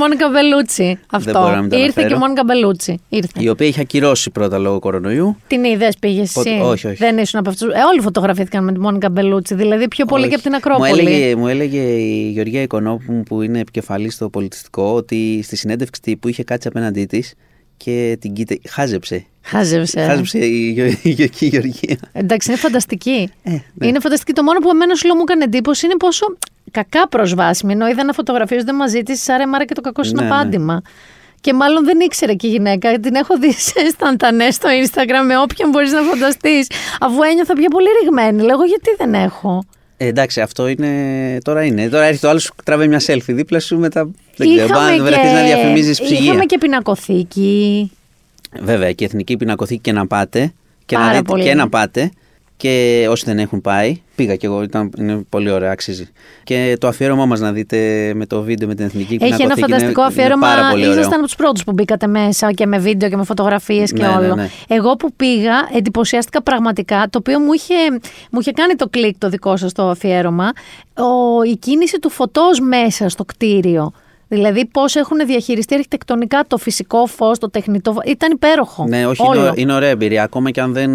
Μόνικα Μπελούτσι. Η οποία είχε ακυρώσει πρώτα λόγω κορονοϊού. Την είδες, πήγες εσύ? Όχι. Δεν ήσουν από αυτούς. Όλοι φωτογραφήθηκαν με τη Μόνικα Μπελούτσι, δηλαδή πιο πολύ και από την Ακρόπολη. Μου έλεγε η Γεωργία Οικονόμου, που είναι επικεφαλής στο πολιτιστικό, ότι στη συνέντευξη τύπου είχε κάτσει απέναντί της και την χάζεψε. Χάζεψε η Γεωργία. Εντάξει, είναι φανταστική. Ναι. Είναι φανταστική. Το μόνο που εμένα σου μου έκανε εντύπωση είναι πόσο κακά προσβάσιμη. Ενώ είδα να φωτογραφίζονται μαζί της, άρα μάρα και το κακό συναπάντημα. Ναι. Και μάλλον δεν ήξερε και η γυναίκα. Την έχω δει σε σταντανές στο Instagram με όποιον μπορείς να φανταστείς. Αφού ένιωθα πια πολύ ρηγμένη. Λέγω, γιατί δεν έχω. Εντάξει, αυτό είναι. Τώρα έρχεται ο άλλος, τραβάει μια selfie δίπλα σου, μετά βρεθείς να διαφημίζεις ψυγεία. Είχαμε και πινακοθήκη. Βέβαια, και εθνική πινακοθήκη και να πάτε. Και όσοι δεν έχουν πάει, πήγα κι εγώ. Είναι πολύ ωραία, αξίζει. Και το αφιέρωμά μας να δείτε με το βίντεο με την εθνική πινακοθήκη. Έχει ένα φανταστικό αφιέρωμα. Ήσασταν από τους πρώτους που μπήκατε μέσα και με βίντεο και με φωτογραφίες και όλο. Ναι. Εγώ που πήγα, εντυπωσιάστηκα πραγματικά. Το οποίο μου είχε κάνει το κλικ το δικό σας το αφιέρωμα. Η κίνηση του φωτός μέσα στο κτίριο. Δηλαδή, πώς έχουν διαχειριστεί αρχιτεκτονικά το φυσικό φως, το τεχνητό φως. Ήταν υπέροχο. Ναι, όχι, είναι ωραία εμπειρία. Ακόμα και αν δεν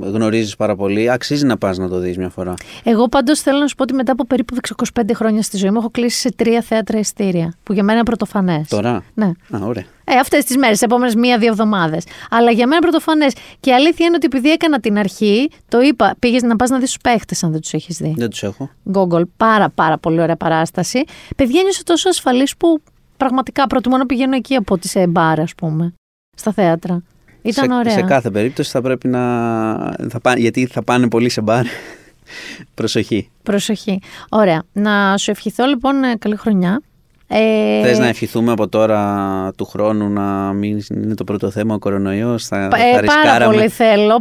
γνωρίζεις πάρα πολύ, αξίζει να πας να το δεις μια φορά. Εγώ πάντως θέλω να σου πω ότι μετά από περίπου 25 χρόνια στη ζωή μου, έχω κλείσει σε 3 θέατρα ειστήρια. Που για μένα είναι πρωτοφανές. Τώρα? Ναι. Ωραία. Αυτές τις μέρες, τις επόμενες 1-2 εβδομάδες. Αλλά για μένα πρωτοφανές. Και η αλήθεια είναι ότι επειδή έκανα την αρχή, το είπα, πήγες να πας να δεις τους παίχτες, αν δεν τους έχεις δει. Δεν τους έχω. Google, πάρα πολύ ωραία παράσταση. Παιδιά, νιώσα τόσο ασφαλής που πραγματικά προτιμώ να πηγαίνω εκεί από ότι σε μπάρ, ας πούμε, στα θέατρα. Ήταν ωραία. Σε κάθε περίπτωση θα πρέπει να... γιατί θα πάνε πολύ σε μπάρ. Προσοχή. Προσοχή. Ωραία. Να σου ευχηθώ λοιπόν καλή χρονιά. Θες να ευχηθούμε από τώρα του χρόνου να μην είναι το πρώτο θέμα ο κορονοϊός? Θα ρισκάραμε.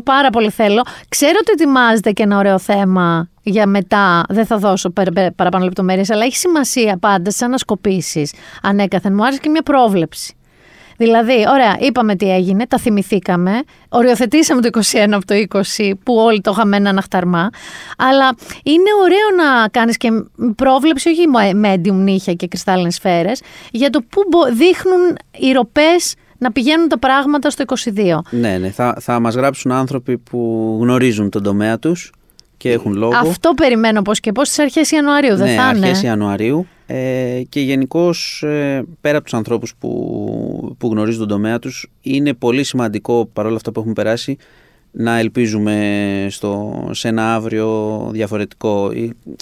Πάρα πολύ θέλω. Ξέρω ότι ετοιμάζεται και ένα ωραίο θέμα για μετά. Δεν θα δώσω παραπάνω λεπτομέρειες, αλλά έχει σημασία πάντα στις ανασκοπήσεις ανέκαθεν. Μου άρεσε και μια πρόβλεψη. Δηλαδή, ωραία, είπαμε τι έγινε, τα θυμηθήκαμε, οριοθετήσαμε το 21 από το 20 που όλοι το είχαμε έναν αχταρμά, αλλά είναι ωραίο να κάνεις και πρόβλεψη, όχι με έντιουμ νύχια και κρυστάλλινες σφαίρες, για το πού δείχνουν οι ροπές να πηγαίνουν τα πράγματα στο 22. Ναι, θα μας γράψουν άνθρωποι που γνωρίζουν τον τομέα τους και έχουν λόγο. Αυτό περιμένω πώς και πώς, στις αρχές Ιανουαρίου, δεν θα είναι? Ναι, αρχές Ιανουαρίου. Και γενικώς, πέρα από τους ανθρώπους που γνωρίζουν τον τομέα τους, είναι πολύ σημαντικό, παρόλα αυτά που έχουμε περάσει, να ελπίζουμε σε ένα αύριο διαφορετικό.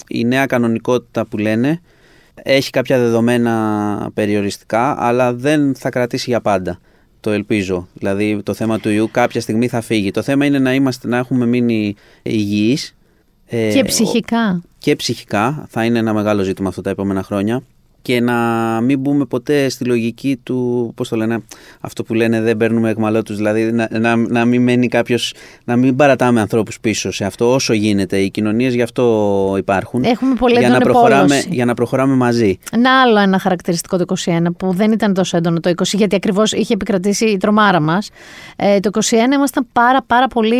Η νέα κανονικότητα που λένε έχει κάποια δεδομένα περιοριστικά, αλλά δεν θα κρατήσει για πάντα. Το ελπίζω. Δηλαδή το θέμα του ιού κάποια στιγμή θα φύγει. Το θέμα είναι να έχουμε μείνει υγιείς. Και ψυχικά. Και ψυχικά θα είναι ένα μεγάλο ζήτημα αυτό τα επόμενα χρόνια, και να μην μπούμε ποτέ στη λογική του, πώς το λένε, αυτό που λένε δεν παίρνουμε εκμαλώτους, δηλαδή να μην μένει κάποιος, να μην παρατάμε ανθρώπους πίσω σε αυτό όσο γίνεται. Οι κοινωνίες γι' αυτό υπάρχουν. Έχουμε πολύ έντονη πόλωση. Για να προχωράμε μαζί. Ένα άλλο ένα χαρακτηριστικό το 21 που δεν ήταν τόσο έντονο το 20, γιατί ακριβώς είχε επικρατήσει η τρομάρα μας. Το 21 ήμασταν πάρα πολύ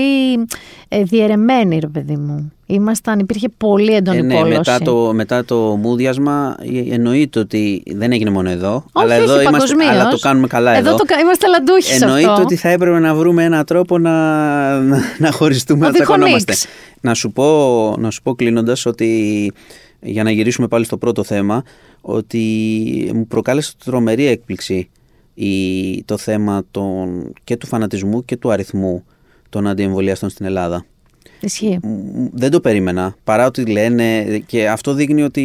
διαιρεμένοι, ρε παιδί μου. Υπήρχε πολύ έντονη πόλωση. Μετά το μούδιασμα, εννοείται ότι δεν έγινε μόνο εδώ. Όχι, αλλά εδώ είμαστε, αλλά το κάνουμε καλά εδώ. Είμαστε λαντούχοι σε αυτό. Εννοείται ότι θα έπρεπε να βρούμε έναν τρόπο να χωριστούμε, να τσακωνόμαστε. Να σου πω κλείνοντας ότι, για να γυρίσουμε πάλι στο πρώτο θέμα, ότι μου προκάλεσε τρομερή έκπληξη το θέμα και του φανατισμού και του αριθμού των αντιεμβολιαστών στην Ελλάδα. Ισχύει. Δεν το περίμενα, παρά ότι λένε, και αυτό δείχνει ότι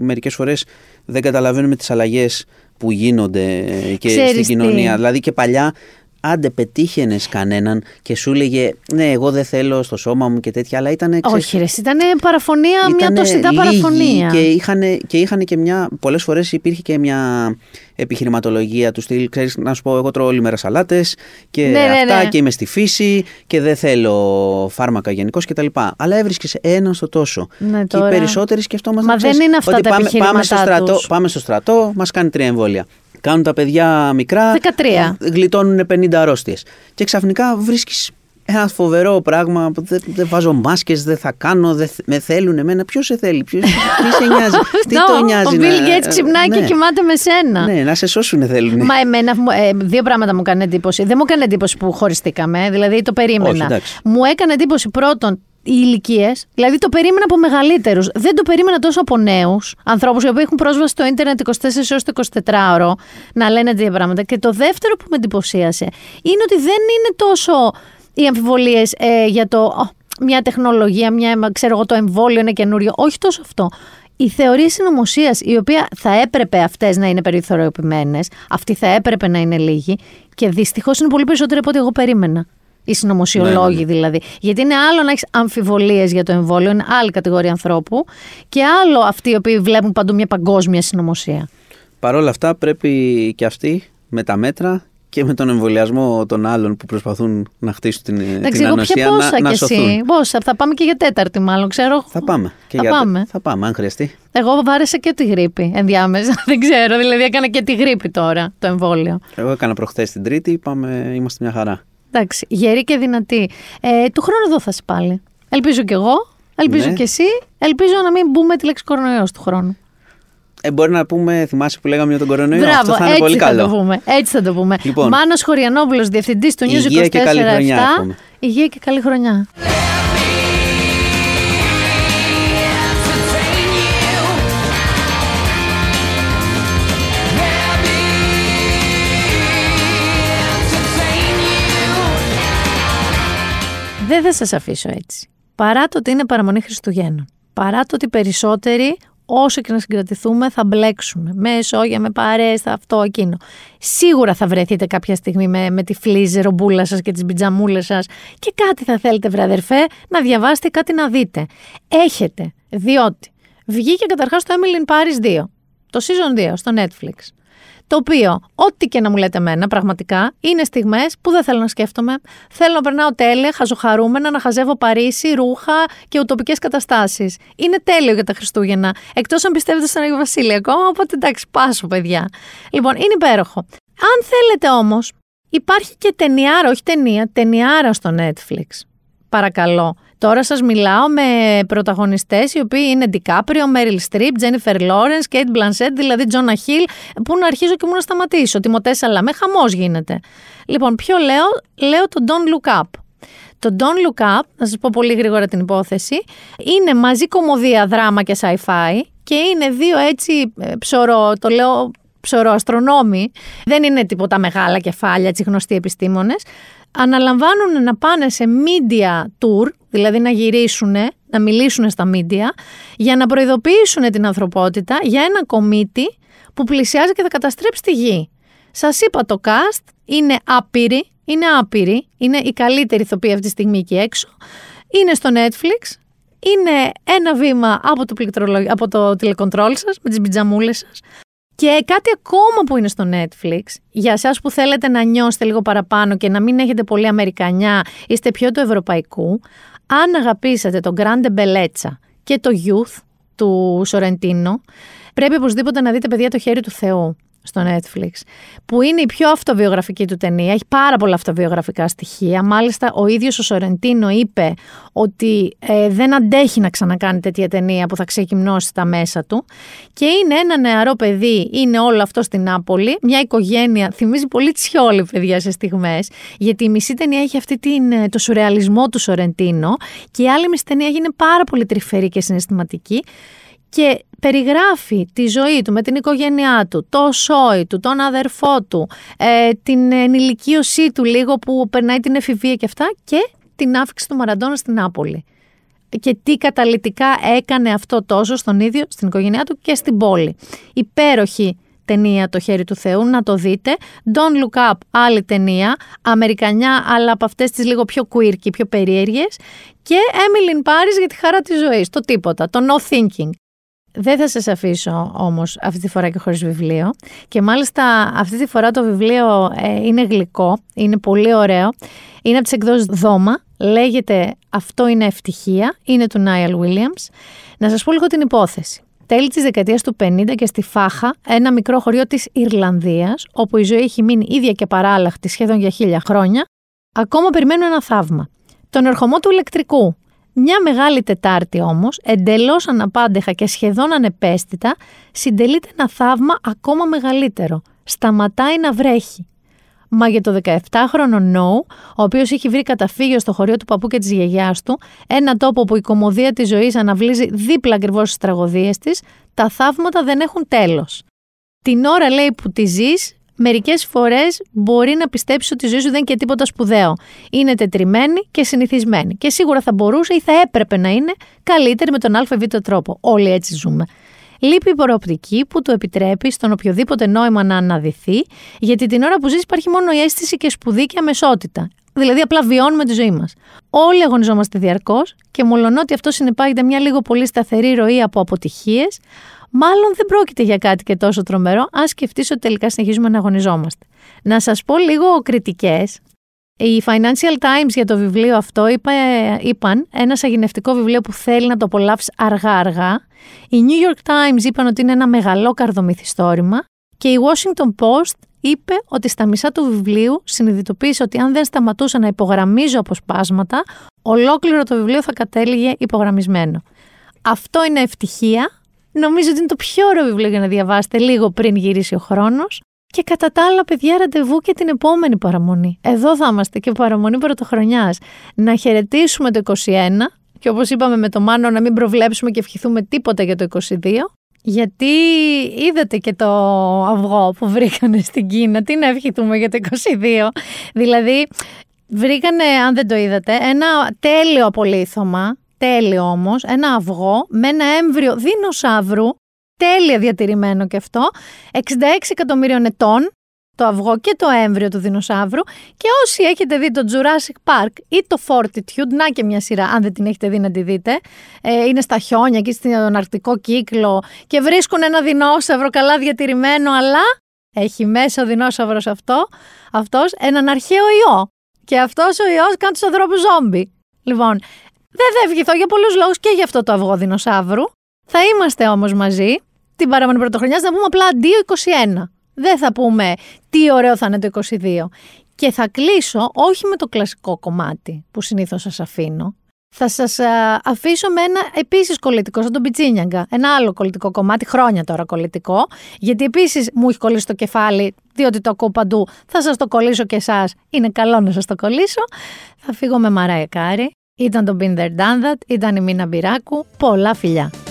μερικές φορές δεν καταλαβαίνουμε τις αλλαγές που γίνονται και στην κοινωνία. Δηλαδή και παλιά, άντε πετύχαινες κανέναν και σου έλεγε ναι, εγώ δεν θέλω στο σώμα μου και τέτοια, αλλά ήταν. Όχι, ρε, ήταν παραφωνία, μια τοξητά παραφωνία. Και είχαν και μια. Πολλές φορές υπήρχε και μια επιχειρηματολογία του στυλ. Ξέρεις, να σου πω, εγώ τρώω όλη μέρα σαλάτες και αυτά και είμαι στη φύση και δεν θέλω φάρμακα γενικώς κτλ. Αλλά έβρισκες έναν στο τόσο. Ναι, και οι περισσότεροι σκεφτόμαστε. Μα δεν είναι αυτά τα επιχειρηματολογία. Πάμε στο στρατό, μας κάνει 3 εμβόλια. Κάνουν τα παιδιά μικρά, 13. Γλιτώνουν 50 αρρώστιες. Και ξαφνικά βρίσκεις ένα φοβερό πράγμα. Δεν βάζω μάσκες, δεν θα κάνω, με θέλουν εμένα. Ποιος σε θέλει, τι σε νοιάζει, τι το νοιάζει. Ο Bill Gates ξυπνάει και κοιμάται με σένα. Ναι, να σε σώσουν θέλουν. Μα εμένα δύο πράγματα μου έκανε εντύπωση. Δεν μου έκανε εντύπωση που χωριστήκαμε, δηλαδή το περίμενα. Όχι, μου έκανε εντύπωση πρώτον οι ηλικίες, δηλαδή το περίμενα από μεγαλύτερους. Δεν το περίμενα τόσο από νέους ανθρώπους οι οποίοι έχουν πρόσβαση στο ίντερνετ 24 έως το 24ωρο να λένε τέτοια πράγματα. Και το δεύτερο που με εντυπωσίασε είναι ότι δεν είναι τόσο οι αμφιβολίες για μια τεχνολογία, ξέρω εγώ, το εμβόλιο είναι καινούριο. Όχι τόσο αυτό. Οι θεωρίες συνωμοσίας, η οποία θα έπρεπε αυτές να είναι περιθωριοποιημένες, αυτή θα έπρεπε να είναι λίγη, και δυστυχώς είναι πολύ περισσότερο από ό,τι εγώ περίμενα. Οι συνωμοσιολόγοι δηλαδή. Γιατί είναι άλλο να έχεις αμφιβολίες για το εμβόλιο, είναι άλλη κατηγορία ανθρώπου, και άλλο αυτοί οι οποίοι βλέπουν παντού μια παγκόσμια συνωμοσία. Παρ' όλα αυτά, πρέπει και αυτοί με τα μέτρα και με τον εμβολιασμό των άλλων που προσπαθούν να χτίσουν την ανοσία να σωθούν. Πόσα, θα πάμε και για τέταρτη μάλλον, ξέρω. Θα πάμε αν χρειαστεί. Εγώ βάρεσα και τη γρήπη ενδιάμεσα, δεν ξέρω, δηλαδή έκανα και τη γρήπη τώρα το εμβόλιο. Εγώ έκανα προχθές την Τρίτη, είμαστε μια χαρά. Εντάξει, γερή και δυνατή. Του χρόνου εδώ θα είσαι πάλι. Ελπίζω κι εγώ, ελπίζω κι εσύ, ελπίζω να μην μπούμε τη λέξη κορονοϊός του χρόνου. Μπορεί να πούμε, θυμάσαι που λέγαμε για τον κορονοϊό? Μπράβο, αυτό θα είναι πολύ καλό. Έτσι θα το πούμε. Λοιπόν, Μάνος Χωριανόπουλος, διευθυντής του News 24/7. Υγεία και καλή χρονιά. Δεν θα σας αφήσω έτσι. Παρά το ότι είναι παραμονή Χριστουγέννων, παρά το ότι περισσότεροι όσο και να συγκρατηθούμε θα μπλέξουμε με σόγια, με παρέες, αυτό, εκείνο. Σίγουρα θα βρεθείτε κάποια στιγμή με τη φλίζε ρομπούλα σας και τις μπιτζαμούλες σας και κάτι θα θέλετε, βρε αδερφέ, να διαβάσετε, κάτι να δείτε. Έχετε, διότι βγήκε καταρχάς το Emily in Paris 2, το season 2 στο Netflix. Το οποίο, ό,τι και να μου λέτε εμένα, πραγματικά, είναι στιγμές που δεν θέλω να σκέφτομαι. Θέλω να περνάω τέλεια, χαζοχαρούμενα, να χαζεύω Παρίσι, ρούχα και ουτοπικές καταστάσεις. Είναι τέλειο για τα Χριστούγεννα. Εκτός αν πιστεύετε στον Άγιο Βασίλειο ακόμα, οπότε εντάξει, πάσω, παιδιά. Λοιπόν, είναι υπέροχο. Αν θέλετε όμως, υπάρχει και ταινιάρα, όχι ταινία, ταινιάρα στο Netflix. Παρακαλώ. Τώρα σας μιλάω με πρωταγωνιστές οι οποίοι είναι Ντικάπριο, Μέριλ Στριπ, Τζένιφερ Λόρενς, Κέιτ Μπλανσέτ, δηλαδή Τζόνα Χιλ, που να αρχίζω και μου να σταματήσω. Τιμωτέ Σαλαμέ, χαμός γίνεται. Λοιπόν, ποιο λέω? Λέω το Don't Look Up. Το Don't Look Up, να σας πω πολύ γρήγορα την υπόθεση, είναι μαζί κομμωδία, δράμα και sci-fi και είναι δύο έτσι ψωρό, το λέω ψωρό αστρονόμοι, δεν είναι τίποτα μεγάλα κεφάλια, έτσι γνωστοί επιστήμονες. Αναλαμβάνουν να πάνε σε media tour, δηλαδή να γυρίσουν, να μιλήσουν στα media, για να προειδοποιήσουν την ανθρωπότητα για ένα κομίτη που πλησιάζει και θα καταστρέψει τη γη. Σας είπα, το cast είναι άπειροι, είναι η καλύτερη ηθοποιοί αυτή τη στιγμή εκεί έξω. Είναι στο Netflix, είναι ένα βήμα από το τηλεκοντρόλ σας, με τις μπιτζαμούλες σας. Και κάτι ακόμα που είναι στο Netflix, για εσάς που θέλετε να νιώσετε λίγο παραπάνω και να μην έχετε πολύ αμερικανιά, είστε πιο του ευρωπαϊκού, αν αγαπήσατε τον Grande Bellezza και το Youth του Sorrentino, πρέπει οπωσδήποτε να δείτε, παιδιά, το Χέρι του Θεού στο Netflix, που είναι η πιο αυτοβιογραφική του ταινία, έχει πάρα πολλά αυτοβιογραφικά στοιχεία. Μάλιστα, ο ίδιος ο Sorrentino είπε ότι δεν αντέχει να ξανακάνει τέτοια ταινία που θα ξεκυμνώσει τα μέσα του. Και είναι ένα νεαρό παιδί, είναι όλο αυτό στην Νάπολη, μια οικογένεια, θυμίζει πολύ Τσιόλη, παιδιά, σε στιγμές, γιατί η μισή ταινία έχει αυτή το σουρεαλισμό του Sorrentino και η άλλη μισή ταινία είναι πάρα πολύ τρυφερή και συναισθηματική. Και περιγράφει τη ζωή του με την οικογένειά του, το σόι του, τον αδερφό του, την ενηλικίωσή του λίγο που περνάει την εφηβεία και αυτά και την άφηξη του Μαραντόνα στην Νάπολη. Και τι καταλυτικά έκανε αυτό τόσο στον ίδιο, στην οικογένειά του και στην πόλη. Υπέροχη ταινία, το Χέρι του Θεού, να το δείτε. Don't Look Up, άλλη ταινία, αμερικανιά, αλλά από αυτές τις λίγο πιο quirky, πιο περίεργες. Και Emily in Paris για τη χαρά της ζωής, το τίποτα, το no thinking. Δεν θα σας αφήσω όμως αυτή τη φορά και χωρίς βιβλίο. Και μάλιστα αυτή τη φορά το βιβλίο είναι γλυκό, είναι πολύ ωραίο. Είναι από τις εκδόσεις Δώμα, λέγεται «Αυτό είναι ευτυχία», είναι του Niall Williams. Να σας πω λίγο την υπόθεση. Τέλη της δεκαετίας του 50 και στη Φάχα, ένα μικρό χωριό της Ιρλανδίας, όπου η ζωή έχει μείνει ίδια και παράλλαχτη σχεδόν για 1000 χρόνια, ακόμα περιμένουν ένα θαύμα. Τον ερχομό του ηλεκτρικού. Μια μεγάλη Τετάρτη όμως, εντελώς αναπάντεχα και σχεδόν ανεπαίσθητα, συντελείται ένα θαύμα ακόμα μεγαλύτερο. Σταματάει να βρέχει. Μα για το 17χρονο Νόου, ο οποίος έχει βρει καταφύγιο στο χωριό του παππού και της γιαγιάς του, ένα τόπο που η κομμωδία της ζωής αναβλύζει δίπλα ακριβώς στις τραγωδίες της, τα θαύματα δεν έχουν τέλος. Την ώρα, λέει, που τη ζεις, μερικές φορές μπορεί να πιστέψεις ότι η ζωή σου δεν είναι και τίποτα σπουδαίο. Είναι τετριμένη και συνηθισμένη. Και σίγουρα θα μπορούσε ή θα έπρεπε να είναι καλύτερη με τον ΑΒ τρόπο. Όλοι έτσι ζούμε. Λείπει η προοπτική που του επιτρέπει στον οποιοδήποτε νόημα να αναδυθεί, γιατί την ώρα που ζεις υπάρχει μόνο η αίσθηση και σπουδή και αμεσότητα. Δηλαδή, απλά βιώνουμε τη ζωή μας. Όλοι αγωνιζόμαστε διαρκώς και μολονότι αυτό συνεπάγεται μια λίγο πολύ σταθερή ροή από αποτυχίες, μάλλον δεν πρόκειται για κάτι και τόσο τρομερό, αν σκεφτείς ότι τελικά συνεχίζουμε να αγωνιζόμαστε. Να σας πω λίγο κριτικές. Οι Financial Times για το βιβλίο αυτό είπαν ένα σαγηνευτικό βιβλίο που θέλει να το απολαύσει αργά-αργά. Οι New York Times είπαν ότι είναι ένα μεγαλό καρδομυθιστόρημα. Και η Washington Post είπε ότι στα μισά του βιβλίου συνειδητοποίησε ότι αν δεν σταματούσα να υπογραμμίζω αποσπάσματα, ολόκληρο το βιβλίο θα κατέληγε υπογραμμισμένο. Αυτό είναι ευτυχία. Νομίζω ότι είναι το πιο ωραίο βιβλίο για να διαβάσετε λίγο πριν γυρίσει ο χρόνος. Και κατά τα άλλα, παιδιά, ραντεβού και την επόμενη παραμονή. Εδώ θα είμαστε και παραμονή πρωτοχρονιάς. Να χαιρετήσουμε το 2021 και όπως είπαμε με το Μάνο να μην προβλέψουμε και ευχηθούμε τίποτα για το 2022. Γιατί είδατε και το αυγό που βρήκανε στην Κίνα. Τι να ευχηθούμε για το 2022. Δηλαδή βρήκανε, αν δεν το είδατε, ένα τέλειο απολύθωμα. τέλειο όμως, ένα αυγό με ένα έμβριο δεινοσαύρου, τέλεια διατηρημένο και αυτό, 66 εκατομμύριων ετών, το αυγό και το έμβριο του δεινοσαύρου. Και όσοι έχετε δει το Jurassic Park ή το Fortitude, να και μια σειρά, αν δεν την έχετε δει να τη δείτε, είναι στα χιόνια και στον Αρκτικό Κύκλο και βρίσκουν ένα δεινόσαυρο καλά διατηρημένο, αλλά έχει μέσα ο δεινόσαυρος αυτός έναν αρχαίο ιό. Και αυτός ο ιός κάνει τους ανθρώπους ζόμπι. Λοιπόν, δεν θα ευχηθώ για πολλούς λόγους και για αυτό το αυγό δεινοσαύρου. Θα είμαστε όμως μαζί την παραμονή πρωτοχρονιάς, να πούμε απλά αντίο 21. Δεν θα πούμε τι ωραίο θα είναι το 22. Και θα κλείσω όχι με το κλασικό κομμάτι που συνήθως σας αφήνω. Θα σας αφήσω με ένα επίσης κολλητικό, σαν τον Πιτσίνιαγκα. Ένα άλλο κολλητικό κομμάτι, χρόνια τώρα κολλητικό. Γιατί επίσης μου έχει κολλήσει το κεφάλι, διότι το ακούω παντού. Θα σας το κολλήσω και εσάς. Είναι καλό να σας το κολλήσω. Θα φύγω με Μαράια Κάρη. Ήταν το Been There Done That. Ήταν η Μίνα Μπυράκου. Πολλά φιλιά.